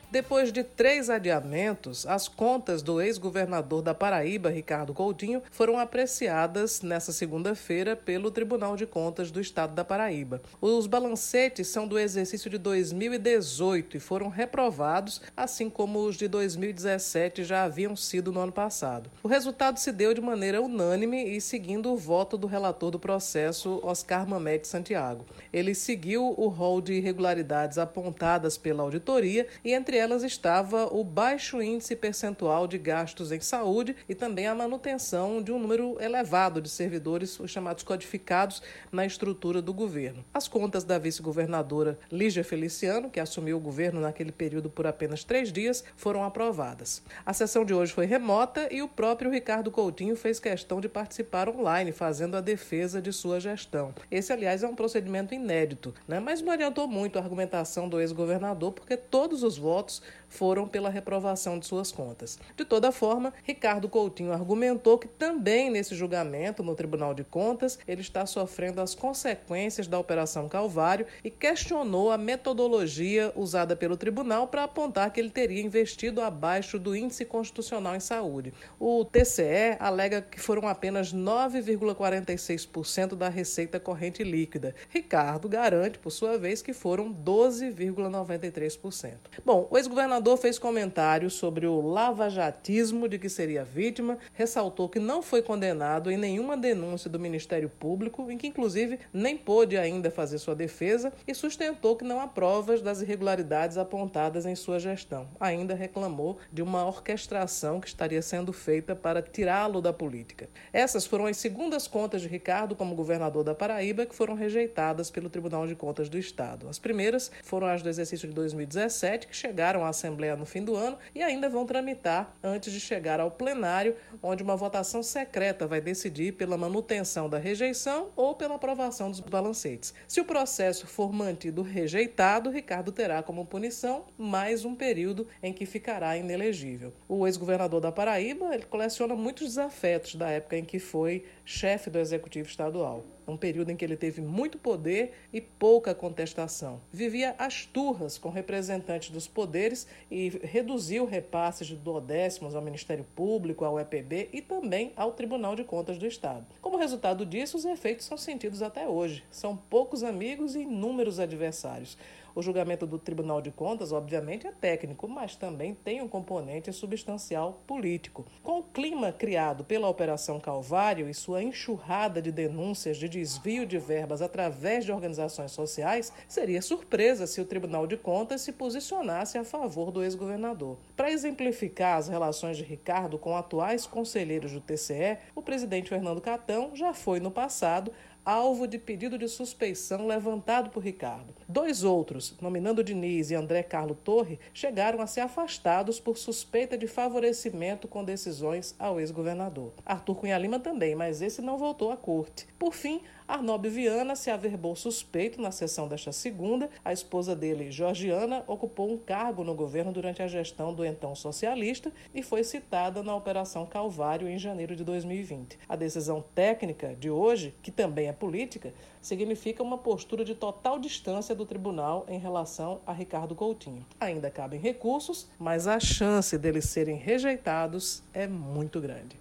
Depois de 3 adiamentos, as contas do ex-governador da Paraíba, Ricardo Coutinho, foram apreciadas nesta segunda-feira pelo Tribunal de Contas do Estado da Paraíba. Os balancetes são do exercício de 2018 e foram reprovados, assim como os de 2017 já haviam sido no ano passado. O resultado se deu de maneira unânime e seguindo o voto do relator do processo, Oscar Mamed Santiago. Ele seguiu o rol de irregularidades apontadas pela auditoria e, entre elas estava o baixo índice percentual de gastos em saúde e também a manutenção de um número elevado de servidores, os chamados codificados, na estrutura do governo. As contas da vice-governadora Lígia Feliciano, que assumiu o governo naquele período por apenas 3 dias, foram aprovadas. A sessão de hoje foi remota e o próprio Ricardo Coutinho fez questão de participar online, fazendo a defesa de sua gestão. Esse, aliás, é um procedimento inédito, né? Mas não adiantou muito a argumentação do ex-governador, porque todos os votos foram pela reprovação de suas contas. De toda forma, Ricardo Coutinho argumentou que também nesse julgamento no Tribunal de Contas ele está sofrendo as consequências da Operação Calvário e questionou a metodologia usada pelo tribunal para apontar que ele teria investido abaixo do índice constitucional em saúde. O TCE alega que foram apenas 9,46% da receita corrente líquida. Ricardo garante, por sua vez, que foram 12,93%. Bom, o ex-governador fez comentários sobre o lavajatismo de que seria vítima, ressaltou que não foi condenado em nenhuma denúncia do Ministério Público, em que inclusive nem pôde ainda fazer sua defesa, e sustentou que não há provas das irregularidades apontadas em sua gestão. Ainda reclamou de uma orquestração que estaria sendo feita para tirá-lo da política. Essas foram as segundas contas de Ricardo como governador da Paraíba que foram rejeitadas pelo Tribunal de Contas do Estado. As primeiras foram as do exercício de 2017, que chegaram à Assembleia no fim do ano e ainda vão tramitar antes de chegar ao plenário, onde uma votação secreta vai decidir pela manutenção da rejeição ou pela aprovação dos balancetes. Se o processo for mantido rejeitado, Ricardo terá como punição mais um período em que ficará inelegível. O ex-governador da Paraíba, ele coleciona muitos desafetos da época em que foi chefe do Executivo Estadual. Um período em que ele teve muito poder e pouca contestação. Vivia às turras com representantes dos poderes e reduziu repasses de duodécimos ao Ministério Público, ao EPB e também ao Tribunal de Contas do Estado. Como resultado disso, os efeitos são sentidos até hoje. São poucos amigos e inúmeros adversários. O julgamento do Tribunal de Contas, obviamente, é técnico, mas também tem um componente substancial político. Com o clima criado pela Operação Calvário e sua enxurrada de denúncias de desvio de verbas através de organizações sociais, seria surpresa se o Tribunal de Contas se posicionasse a favor do ex-governador. Para exemplificar as relações de Ricardo com atuais conselheiros do TCE, o presidente Fernando Catão já foi, no passado, alvo de pedido de suspeição levantado por Ricardo. 2 outros, Nominando Diniz e André Carlos Torres, chegaram a ser afastados por suspeita de favorecimento com decisões ao ex-governador. Arthur Cunha Lima também, mas esse não voltou à corte. Por fim, Arnob Viana se averbou suspeito na sessão desta segunda. A esposa dele, Georgiana, ocupou um cargo no governo durante a gestão do então socialista e foi citada na Operação Calvário em janeiro de 2020. A decisão técnica de hoje, que também é política, significa uma postura de total distância do tribunal em relação a Ricardo Coutinho. Ainda cabem recursos, mas a chance deles serem rejeitados é muito grande.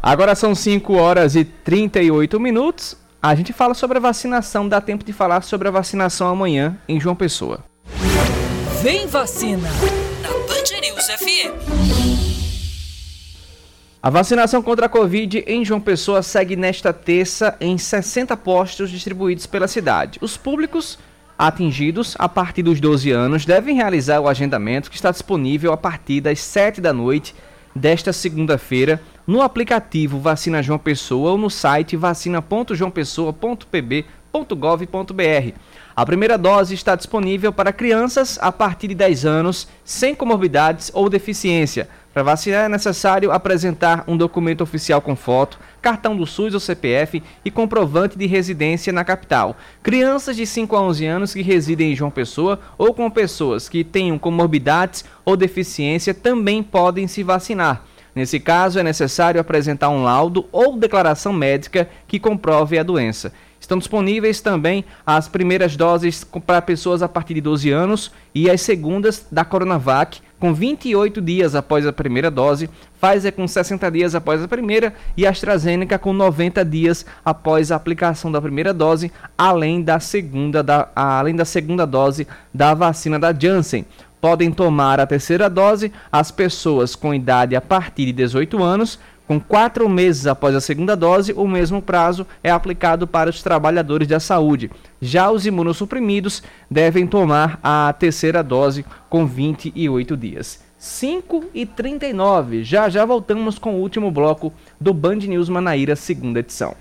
Agora são 5 horas e 38 minutos. A gente fala sobre a vacinação, dá tempo de falar sobre a vacinação amanhã em João Pessoa. Vem vacina na Band News FM. A vacinação contra a Covid em João Pessoa segue nesta terça em 60 postos distribuídos pela cidade. Os públicos Atingidos a partir dos 12 anos devem realizar o agendamento que está disponível a partir das 7 da noite desta segunda-feira no aplicativo Vacina João Pessoa ou no site vacina.joaopessoa.pb.gov.br. A primeira dose está disponível para crianças a partir de 10 anos sem comorbidades ou deficiência. Para vacinar é necessário apresentar um documento oficial com foto, cartão do SUS ou CPF e comprovante de residência na capital. Crianças de 5 a 11 anos que residem em João Pessoa ou com pessoas que tenham comorbidades ou deficiência também podem se vacinar. Nesse caso, é necessário apresentar um laudo ou declaração médica que comprove a doença. Estão disponíveis também as primeiras doses para pessoas a partir de 12 anos e as segundas da Coronavac, com 28 dias após a primeira dose, Pfizer com 60 dias após a primeira e AstraZeneca com 90 dias após a aplicação da primeira dose, além da segunda dose da vacina da Janssen. Podem tomar a terceira dose as pessoas com idade a partir de 18 anos, com 4 meses após a segunda dose, o mesmo prazo é aplicado para os trabalhadores da saúde. Já os imunossuprimidos devem tomar a terceira dose com 28 dias. 5h39, já voltamos com o último bloco do Band News Manaíra, segunda edição.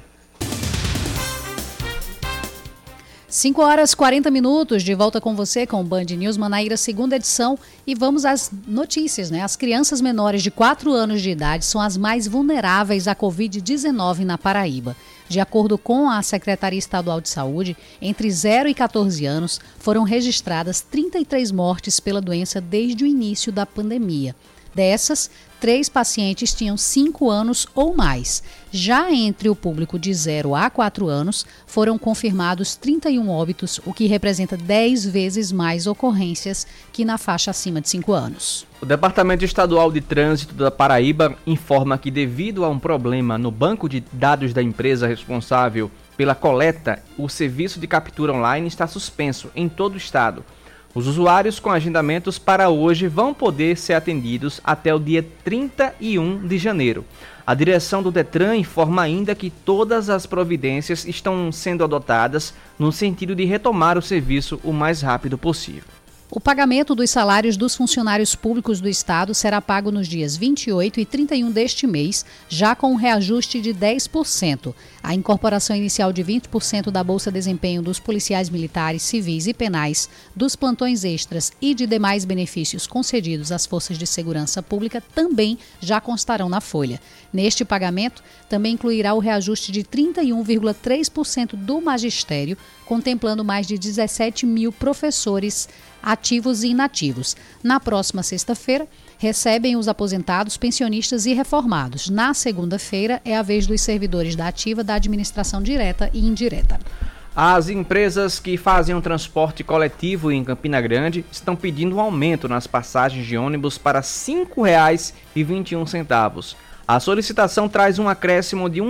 5 horas 40 minutos, de volta com você com o Band News Manaíra, segunda edição, e vamos às notícias, né? As crianças menores de 4 anos de idade são as mais vulneráveis à Covid-19 na Paraíba. De acordo com a Secretaria Estadual de Saúde, entre 0 e 14 anos foram registradas 33 mortes pela doença desde o início da pandemia. Dessas, 3 pacientes tinham 5 anos ou mais. Já entre o público de 0 a 4 anos, foram confirmados 31 óbitos, o que representa 10 vezes mais ocorrências que na faixa acima de 5 anos. O Departamento Estadual de Trânsito da Paraíba informa que, devido a um problema no banco de dados da empresa responsável pela coleta, o serviço de captura online está suspenso em todo o estado. Os usuários com agendamentos para hoje vão poder ser atendidos até o dia 31 de janeiro. A direção do Detran informa ainda que todas as providências estão sendo adotadas no sentido de retomar o serviço o mais rápido possível. O pagamento dos salários dos funcionários públicos do Estado será pago nos dias 28 e 31 deste mês, já com um reajuste de 10%. A incorporação inicial de 20% da Bolsa Desempenho dos policiais militares, civis e penais, dos plantões extras e de demais benefícios concedidos às forças de segurança pública também já constarão na folha. Neste pagamento, também incluirá o reajuste de 31,3% do magistério, contemplando mais de 17 mil professores ativos e inativos. Na próxima sexta-feira, recebem os aposentados, pensionistas e reformados. Na segunda-feira, é a vez dos servidores da ativa da administração direta e indireta. As empresas que fazem um transporte coletivo em Campina Grande estão pedindo um aumento nas passagens de ônibus para R$ 5,21. A solicitação traz um acréscimo de R$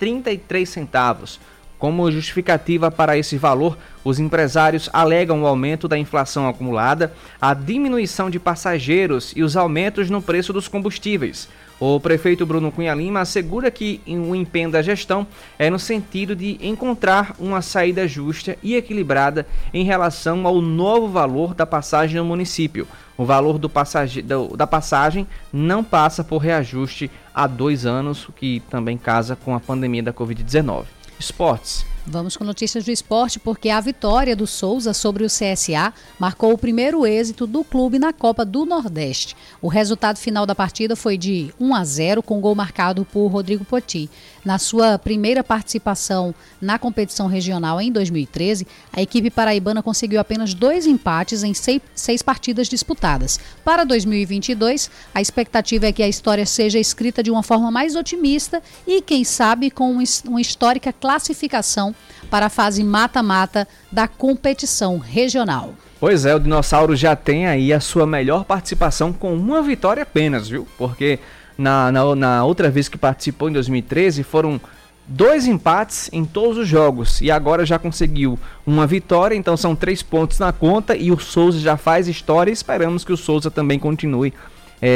1,33. Como justificativa para esse valor, os empresários alegam o aumento da inflação acumulada, a diminuição de passageiros e os aumentos no preço dos combustíveis. O prefeito Bruno Cunha Lima assegura que o empenho da gestão é no sentido de encontrar uma saída justa e equilibrada em relação ao novo valor da passagem no município. O valor da passagem não passa por reajuste há 2 anos, o que também casa com a pandemia da Covid-19. Esportes. Vamos com notícias do esporte, porque a vitória do Souza sobre o CSA marcou o primeiro êxito do clube na Copa do Nordeste. O resultado final da partida foi de 1-0, com gol marcado por Rodrigo Poti. Na sua primeira participação na competição regional em 2013, a equipe paraibana conseguiu apenas 2 empates em 6 partidas disputadas. Para 2022, a expectativa é que a história seja escrita de uma forma mais otimista e, quem sabe, com uma histórica classificação para a fase mata-mata da competição regional. Pois é, o Dinossauro já tem aí a sua melhor participação com 1 vitória apenas, viu? Porque na outra vez que participou, em 2013, foram 2 empates em todos os jogos e agora já conseguiu 1 vitória, então são 3 pontos na conta e o Souza já faz história. Esperamos que o Souza também continue.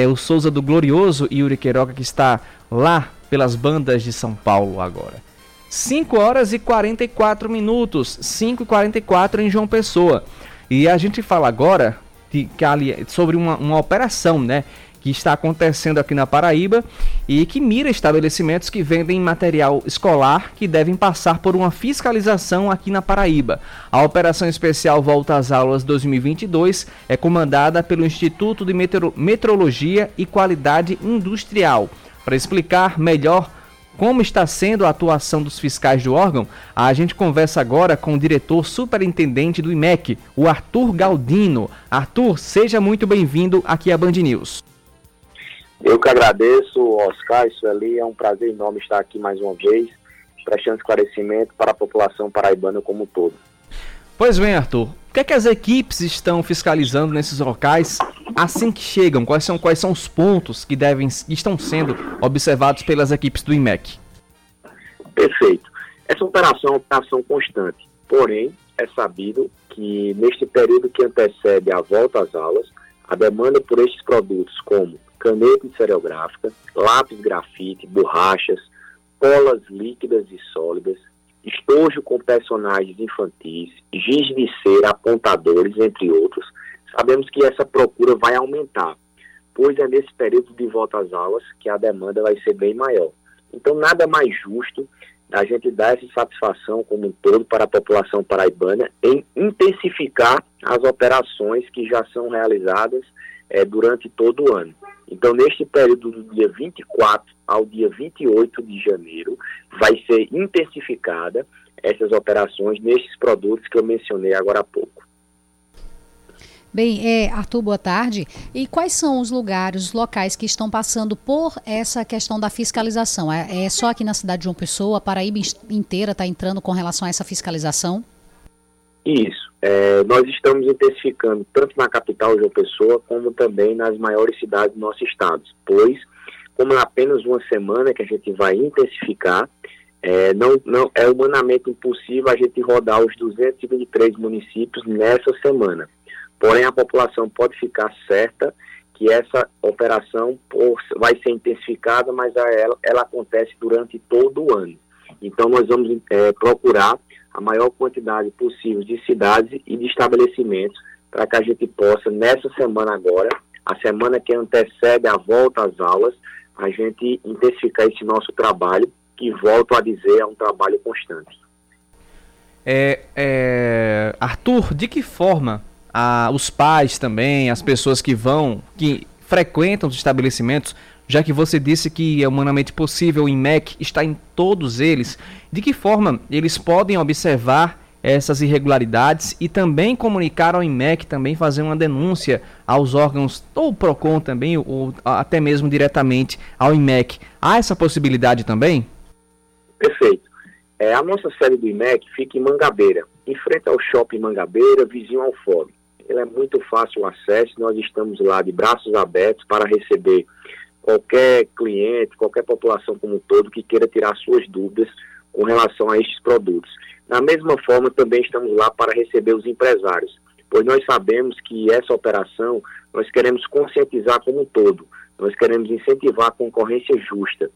O Souza do glorioso Yuri Queiroga, que está lá pelas bandas de São Paulo agora. 5h44, 5h44 em João Pessoa. E a gente fala agora sobre uma operação, né, que está acontecendo aqui na Paraíba e que mira estabelecimentos que vendem material escolar que devem passar por uma fiscalização aqui na Paraíba. A Operação Especial Volta às Aulas 2022 é comandada pelo Instituto de Metrologia e Qualidade Industrial. Para explicar melhor como está sendo a atuação dos fiscais do órgão, a gente conversa agora com o diretor superintendente do IMEC, o Arthur Galdino. Arthur, seja muito bem-vindo aqui à Band News. Eu que agradeço, Oscar, isso ali é um prazer enorme estar aqui mais uma vez, prestando esclarecimento para a população paraibana como um todo. Pois bem, Arthur, o que é que as equipes estão fiscalizando nesses locais assim que chegam? Quais são os pontos que estão sendo observados pelas equipes do IMEC? Perfeito. Essa operação é uma operação constante, porém é sabido que neste período que antecede a volta às aulas, a demanda por estes produtos como caneta esferográfica, lápis grafite, borrachas, colas líquidas e sólidas, estojo com personagens infantis, giz de cera, apontadores, entre outros, sabemos que essa procura vai aumentar, pois é nesse período de volta às aulas que a demanda vai ser bem maior. Então, nada mais justo a gente dar essa satisfação como um todo para a população paraibana em intensificar as operações que já são realizadas durante todo o ano. Então, neste período do dia 24 ao dia 28 de janeiro, vai ser intensificada essas operações nesses produtos que eu mencionei agora há pouco. Bem, Arthur, boa tarde. E quais são os lugares, os locais que estão passando por essa questão da fiscalização? É só aqui na cidade de João Pessoa? A Paraíba inteira está entrando com relação a essa fiscalização? Isso. Nós estamos intensificando tanto na capital João Pessoa como também nas maiores cidades do nosso estado, pois, como é apenas uma semana que a gente vai intensificar, não é humanamente impossível a gente rodar os 223 municípios nessa semana. Porém, a população pode ficar certa que essa operação vai ser intensificada, mas ela acontece durante todo o ano. Então, nós vamos procurar a maior quantidade possível de cidades e de estabelecimentos para que a gente possa, nessa semana agora, a semana que antecede a volta às aulas, a gente intensificar esse nosso trabalho, que, volto a dizer, é um trabalho constante. Arthur, de que forma os pais também, as pessoas que frequentam os estabelecimentos, já que você disse que é humanamente possível, o IMEC está em todos eles, de que forma eles podem observar essas irregularidades e também comunicar ao IMEC, também fazer uma denúncia aos órgãos, ou PROCON também, ou até mesmo diretamente ao IMEC? Há essa possibilidade também? Perfeito. A nossa sede do IMEC fica em Mangabeira, em frente ao Shopping Mangabeira, vizinho ao Fórum. Ele é muito fácil o acesso, nós estamos lá de braços abertos para receber qualquer cliente, qualquer população como um todo que queira tirar suas dúvidas com relação a estes produtos. Da mesma forma, também estamos lá para receber os empresários, pois nós sabemos que essa operação nós queremos conscientizar como um todo, nós queremos incentivar a concorrência justa,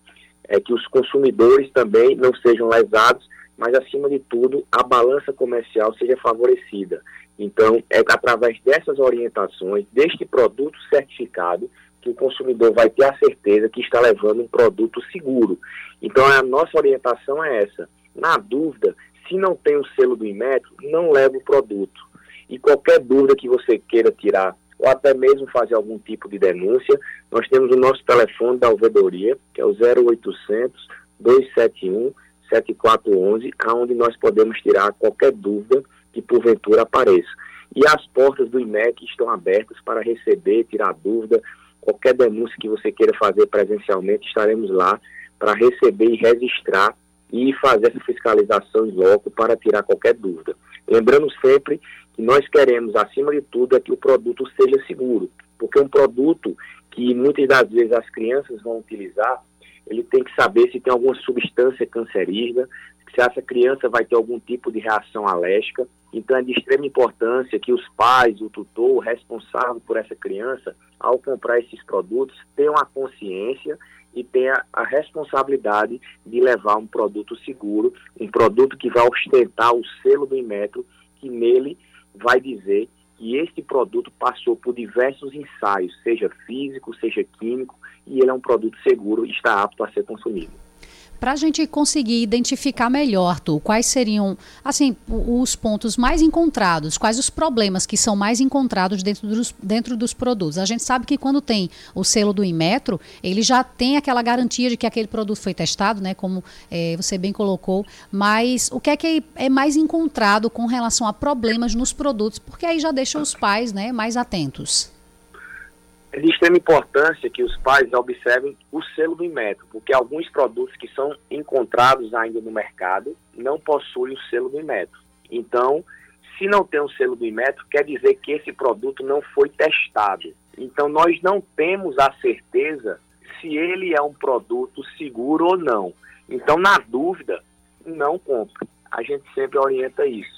que os consumidores também não sejam lesados, mas, acima de tudo, a balança comercial seja favorecida. Então, é através dessas orientações, deste produto certificado, que o consumidor vai ter a certeza que está levando um produto seguro. Então, a nossa orientação é essa. Na dúvida, se não tem o selo do Inmetro, não leva o produto. E qualquer dúvida que você queira tirar, ou até mesmo fazer algum tipo de denúncia, nós temos o nosso telefone da alvedoria, que é o 0800 271 7411, onde nós podemos tirar qualquer dúvida que porventura apareça. E as portas do IMEC estão abertas para receber, tirar dúvida, qualquer denúncia que você queira fazer presencialmente, estaremos lá para receber e registrar e fazer essa fiscalização em loco para tirar qualquer dúvida. Lembrando sempre que nós queremos, acima de tudo, é que o produto seja seguro, porque um produto que muitas das vezes as crianças vão utilizar, ele tem que saber se tem alguma substância cancerígena, se essa criança vai ter algum tipo de reação alérgica. Então é de extrema importância que os pais, o tutor, o responsável por essa criança, ao comprar esses produtos, tenham a consciência e tenha a responsabilidade de levar um produto seguro, um produto que vai ostentar o selo do Inmetro, que nele vai dizer que este produto passou por diversos ensaios, seja físico, seja químico, e ele é um produto seguro e está apto a ser consumido. Para a gente conseguir identificar melhor, Arthur, quais seriam assim, os pontos mais encontrados, quais os problemas que são mais encontrados dentro dos produtos? A gente sabe que quando tem o selo do Inmetro, ele já tem aquela garantia de que aquele produto foi testado, né, como você bem colocou, mas o que é mais encontrado com relação a problemas nos produtos? Porque aí já deixa os pais, né, mais atentos. É de extrema importância que os pais observem o selo do Inmetro, porque alguns produtos que são encontrados ainda no mercado não possuem o selo do Inmetro. Então, se não tem o selo do Inmetro, quer dizer que esse produto não foi testado. Então, nós não temos a certeza se ele é um produto seguro ou não. Então, na dúvida, não compre. A gente sempre orienta isso.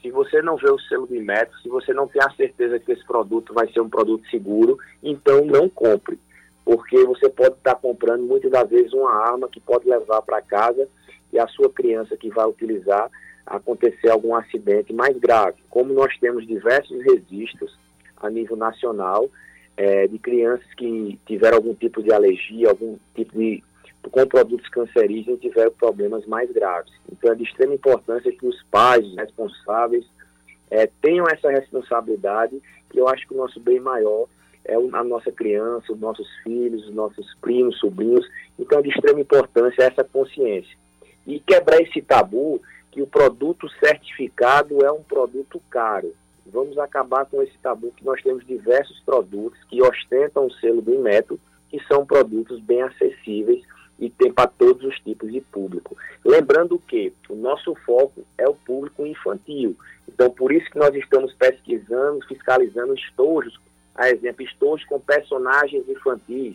Se você não vê o selo do Inmetro, se você não tem a certeza que esse produto vai ser um produto seguro, então não compre. Porque você pode estar comprando, muitas das vezes, uma arma que pode levar para casa e a sua criança que vai utilizar acontecer algum acidente mais grave. Como nós temos diversos registros a nível nacional de crianças que tiveram algum tipo de alergia, algum tipo de... com produtos cancerígenos tiveram problemas mais graves. Então é de extrema importância que os pais, os responsáveis, tenham essa responsabilidade, que eu acho que o nosso bem maior é a nossa criança, os nossos filhos, os nossos primos, sobrinhos. Então é de extrema importância essa consciência. E quebrar esse tabu que o produto certificado é um produto caro. Vamos acabar com esse tabu, que nós temos diversos produtos que ostentam o selo do Inmetro, que são produtos bem acessíveis e tem para todos os tipos de público. Lembrando que o nosso foco é o público infantil. Então, por isso que nós estamos pesquisando, fiscalizando estojos, a exemplo, estojos com personagens infantis,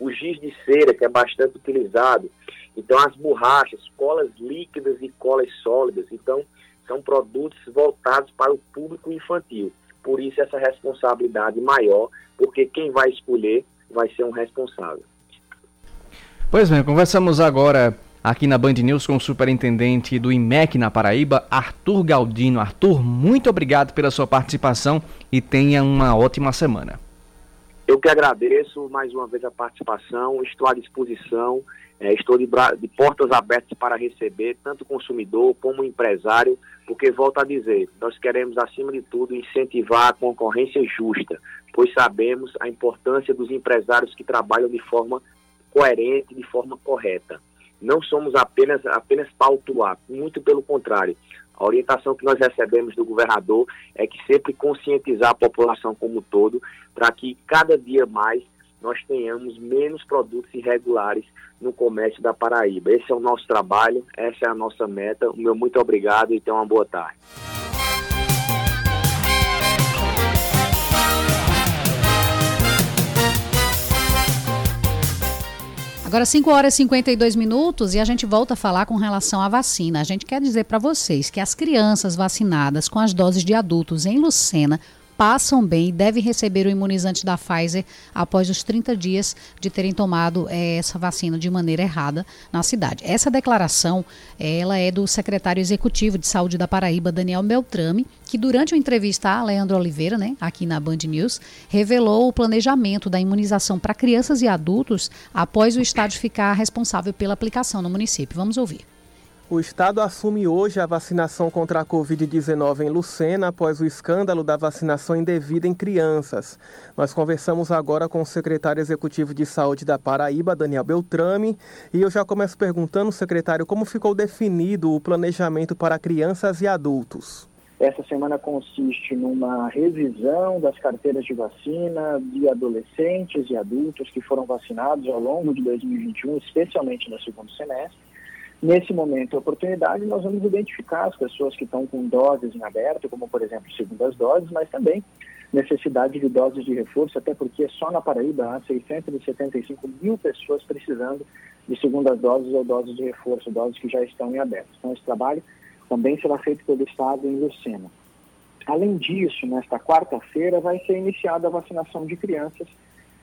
o giz de cera, que é bastante utilizado, então as borrachas, colas líquidas e colas sólidas. Então, são produtos voltados para o público infantil. Por isso, essa responsabilidade maior, porque quem vai escolher vai ser um responsável. Pois bem, conversamos agora aqui na Band News com o superintendente do IMEC na Paraíba, Arthur Galdino. Arthur, muito obrigado pela sua participação e tenha uma ótima semana. Eu que agradeço mais uma vez a participação, estou à disposição, estou de portas abertas para receber tanto consumidor como empresário, porque, volto a dizer, nós queremos, acima de tudo, incentivar a concorrência justa, pois sabemos a importância dos empresários que trabalham de forma coerente, de forma correta. Não somos apenas pautuar, muito pelo contrário. A orientação que nós recebemos do governador é que sempre conscientizar a população como um todo, para que cada dia mais nós tenhamos menos produtos irregulares no comércio da Paraíba. Esse é o nosso trabalho, essa é a nossa meta. O meu muito obrigado e tenha uma boa tarde. Agora 5 horas e 52 minutos e a gente volta a falar com relação à vacina. A gente quer dizer para vocês que as crianças vacinadas com as doses de adultos em Lucena passam bem e devem receber o imunizante da Pfizer após os 30 dias de terem tomado essa vacina de maneira errada na cidade. Essa declaração ela é do secretário executivo de saúde da Paraíba, Daniel Beltrame, que durante a entrevista a Leandro Oliveira, né, aqui na Band News, revelou o planejamento da imunização para crianças e adultos após o estado ficar responsável pela aplicação no município. Vamos ouvir. O Estado assume hoje a vacinação contra a Covid-19 em Lucena após o escândalo da vacinação indevida em crianças. Nós conversamos agora com o secretário executivo de saúde da Paraíba, Daniel Beltrame, e eu já começo perguntando, secretário, como ficou definido o planejamento para crianças e adultos? Essa semana consiste numa revisão das carteiras de vacina de adolescentes e adultos que foram vacinados ao longo de 2021, especialmente no segundo semestre. Nesse momento, a oportunidade, nós vamos identificar as pessoas que estão com doses em aberto, como, por exemplo, segundas doses, mas também necessidade de doses de reforço, até porque só na Paraíba há 675 mil pessoas precisando de segundas doses ou doses de reforço, doses que já estão em aberto. Então, esse trabalho também será feito pelo Estado em Lucena. Além disso, nesta quarta-feira vai ser iniciada a vacinação de crianças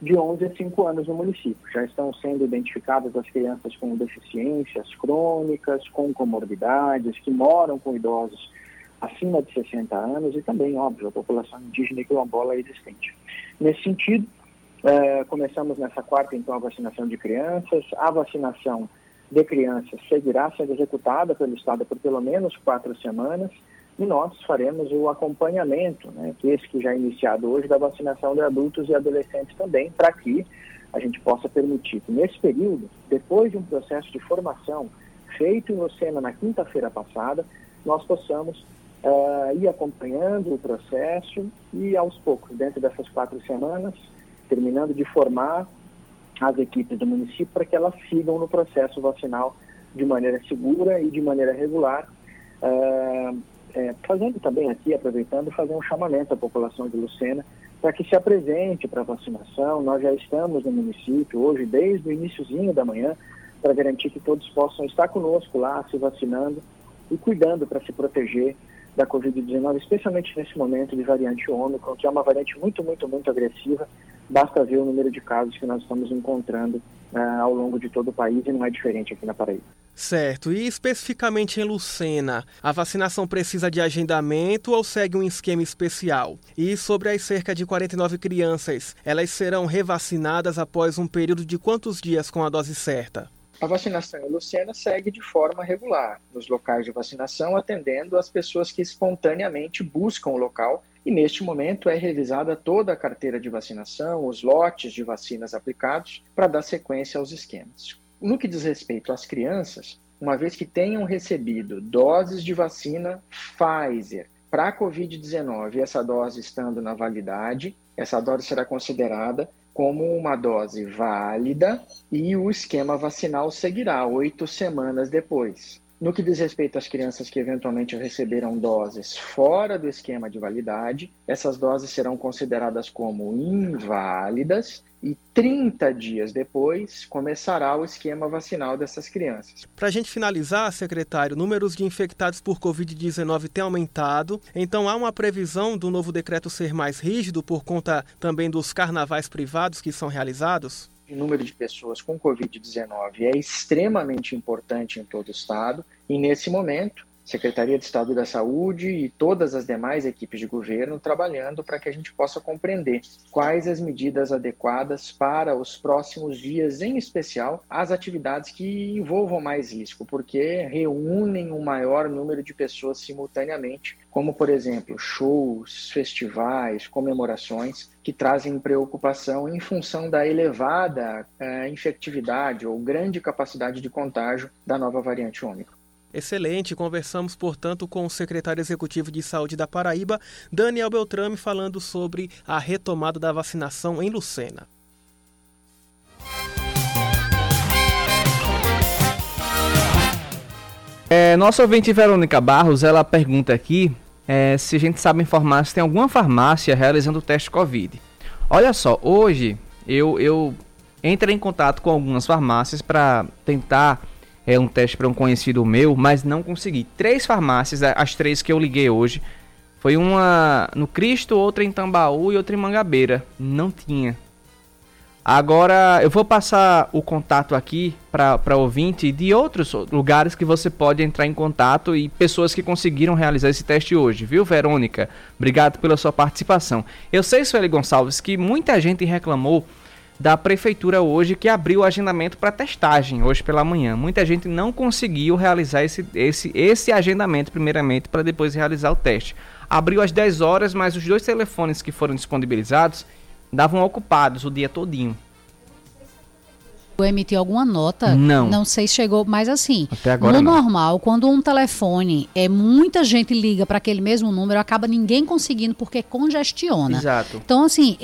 de 11 a 5 anos no município. Já estão sendo identificadas as crianças com deficiências crônicas, com comorbidades, que moram com idosos acima de 60 anos e também, óbvio, a população indígena e quilombola existente. Nesse sentido, começamos nessa quarta, então, a vacinação de crianças. A vacinação de crianças seguirá sendo executada pelo Estado por pelo menos 4 semanas e nós faremos o acompanhamento, né, que esse que já é iniciado hoje, da vacinação de adultos e adolescentes também, para que a gente possa permitir que nesse período, depois de um processo de formação feito em Lucena na quinta-feira passada, nós possamos ir acompanhando o processo e aos poucos, dentro dessas 4 semanas, terminando de formar as equipes do município para que elas sigam no processo vacinal de maneira segura e de maneira regular, fazendo também aqui, aproveitando, fazer um chamamento à população de Lucena para que se apresente para a vacinação. Nós já estamos no município hoje, desde o iniciozinho da manhã, para garantir que todos possam estar conosco lá, se vacinando e cuidando para se proteger da Covid-19, especialmente nesse momento de variante Ômicron, que é uma variante muito agressiva. Basta ver o número de casos que nós estamos encontrando ao longo de todo o país e não é diferente aqui na Paraíba. Certo. E especificamente em Lucena, a vacinação precisa de agendamento ou segue um esquema especial? E sobre as cerca de 49 crianças, elas serão revacinadas após um período de quantos dias com a dose certa? A vacinação em Lucena segue de forma regular, nos locais de vacinação, atendendo as pessoas que espontaneamente buscam o local, e neste momento é revisada toda a carteira de vacinação, os lotes de vacinas aplicados, para dar sequência aos esquemas. No que diz respeito às crianças, uma vez que tenham recebido doses de vacina Pfizer para a Covid-19, essa dose estando na validade, essa dose será considerada como uma dose válida e o esquema vacinal seguirá 8 semanas depois. No que diz respeito às crianças que eventualmente receberam doses fora do esquema de validade, essas doses serão consideradas como inválidas e 30 dias depois começará o esquema vacinal dessas crianças. Para a gente finalizar, secretário, números de infectados por Covid-19 têm aumentado, então há uma previsão do novo decreto ser mais rígido por conta também dos carnavais privados que são realizados? O número de pessoas com Covid-19 é extremamente importante em todo o estado e nesse momento, Secretaria de Estado da Saúde e todas as demais equipes de governo trabalhando para que a gente possa compreender quais as medidas adequadas para os próximos dias, em especial as atividades que envolvam mais risco, porque reúnem um maior número de pessoas simultaneamente, como, por exemplo, shows, festivais, comemorações, que trazem preocupação em função da elevada infectividade ou grande capacidade de contágio da nova variante Ômicron. Excelente, conversamos, portanto, com o secretário executivo de Saúde da Paraíba, Daniel Beltrame, falando sobre a retomada da vacinação em Lucena. Nossa ouvinte Verônica Barros, ela pergunta aqui se a gente sabe informar se tem alguma farmácia realizando o teste Covid. Olha só, hoje eu entrei em contato com algumas farmácias para tentar... É um teste para um conhecido meu, mas não consegui. 3 farmácias, as 3 que eu liguei hoje, foi uma no Cristo, outra em Tambaú e outra em Mangabeira. Não tinha. Agora, eu vou passar o contato aqui para ouvinte de outros lugares que você pode entrar em contato e pessoas que conseguiram realizar esse teste hoje, viu, Verônica? Obrigado pela sua participação. Eu sei, Sueli Gonçalves, que muita gente reclamou da prefeitura hoje, que abriu o agendamento para testagem hoje pela manhã. Muita gente não conseguiu realizar esse agendamento primeiramente para depois realizar o teste. Abriu às 10 horas, mas os 2 telefones que foram disponibilizados davam ocupados o dia todinho. Emitiu alguma nota? Não. Não sei se chegou, mas assim, até agora no não. Normal, quando um telefone, muita gente liga para aquele mesmo número, acaba ninguém conseguindo porque congestiona. Exato. Então assim,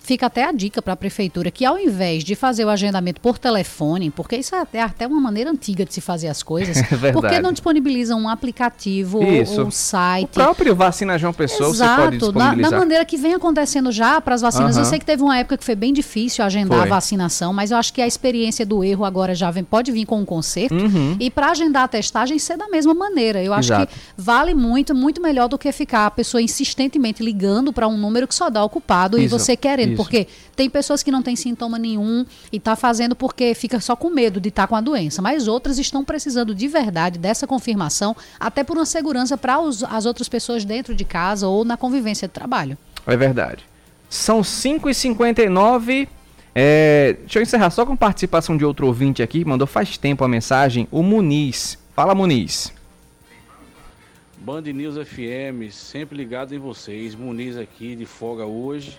fica até a dica para a prefeitura que ao invés de fazer o agendamento por telefone, porque isso é até uma maneira antiga de se fazer as coisas, porque não disponibilizam um aplicativo ou um site. O próprio Vacina João Pessoa, exato, você pode disponibilizar. Exato, da maneira que vem acontecendo já para as vacinas. Eu sei que teve uma época que foi bem difícil agendar a vacinação, mas eu acho que a experiência experiência do erro agora já vem, pode vir com um conserto, e para agendar a testagem ser da mesma maneira. Eu acho que vale muito, muito melhor do que ficar a pessoa insistentemente ligando para um número que só dá ocupado e você querendo, porque tem pessoas que não têm sintoma nenhum e está fazendo porque fica só com medo de estar com a doença, mas outras estão precisando de verdade dessa confirmação, até por uma segurança para as outras pessoas dentro de casa ou na convivência de trabalho. É verdade. São 5h59. Deixa eu encerrar só com participação de outro ouvinte aqui, mandou faz tempo a mensagem, o Muniz. Fala, Muniz. Band News FM, sempre ligado em vocês. Muniz aqui de folga hoje.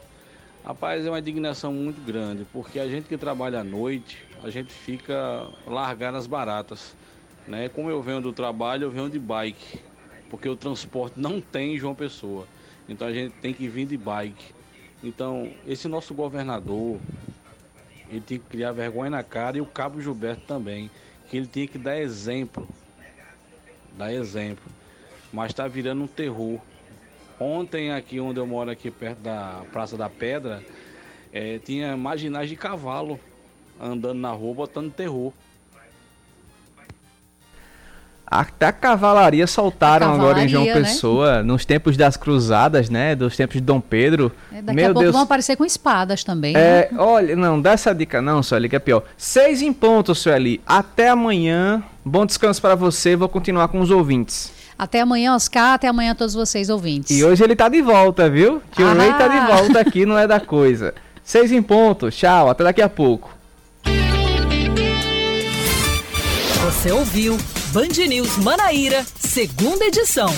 Rapaz, é uma indignação muito grande, porque a gente que trabalha à noite, a gente fica largado nas baratas, né? Como eu venho do trabalho, eu venho de bike, porque o transporte não tem em João Pessoa. Então a gente tem que vir de bike. Então, esse nosso governador, ele tem que criar vergonha na cara, e o Cabo Gilberto também, que ele tinha que dar exemplo. Dar exemplo. Mas está virando um terror. Ontem, aqui onde eu moro, aqui perto da Praça da Pedra, tinha marginais de cavalo andando na rua, botando terror. Até a cavalaria soltaram agora em João Pessoa, né? Nos tempos das cruzadas, né? Dos tempos de Dom Pedro. Daqui a pouco vão aparecer com espadas também. Né? Olha, não, dá essa dica não, Sueli, que é pior. 6h, Sueli. Até amanhã. Bom descanso para você. Vou continuar com os ouvintes. Até amanhã, Oscar. Até amanhã a todos vocês, ouvintes. E hoje ele tá de volta, viu? Que o rei tá de volta aqui, não é da coisa. 6h. Tchau. Até daqui a pouco. Você ouviu Band News Manaíra, segunda edição.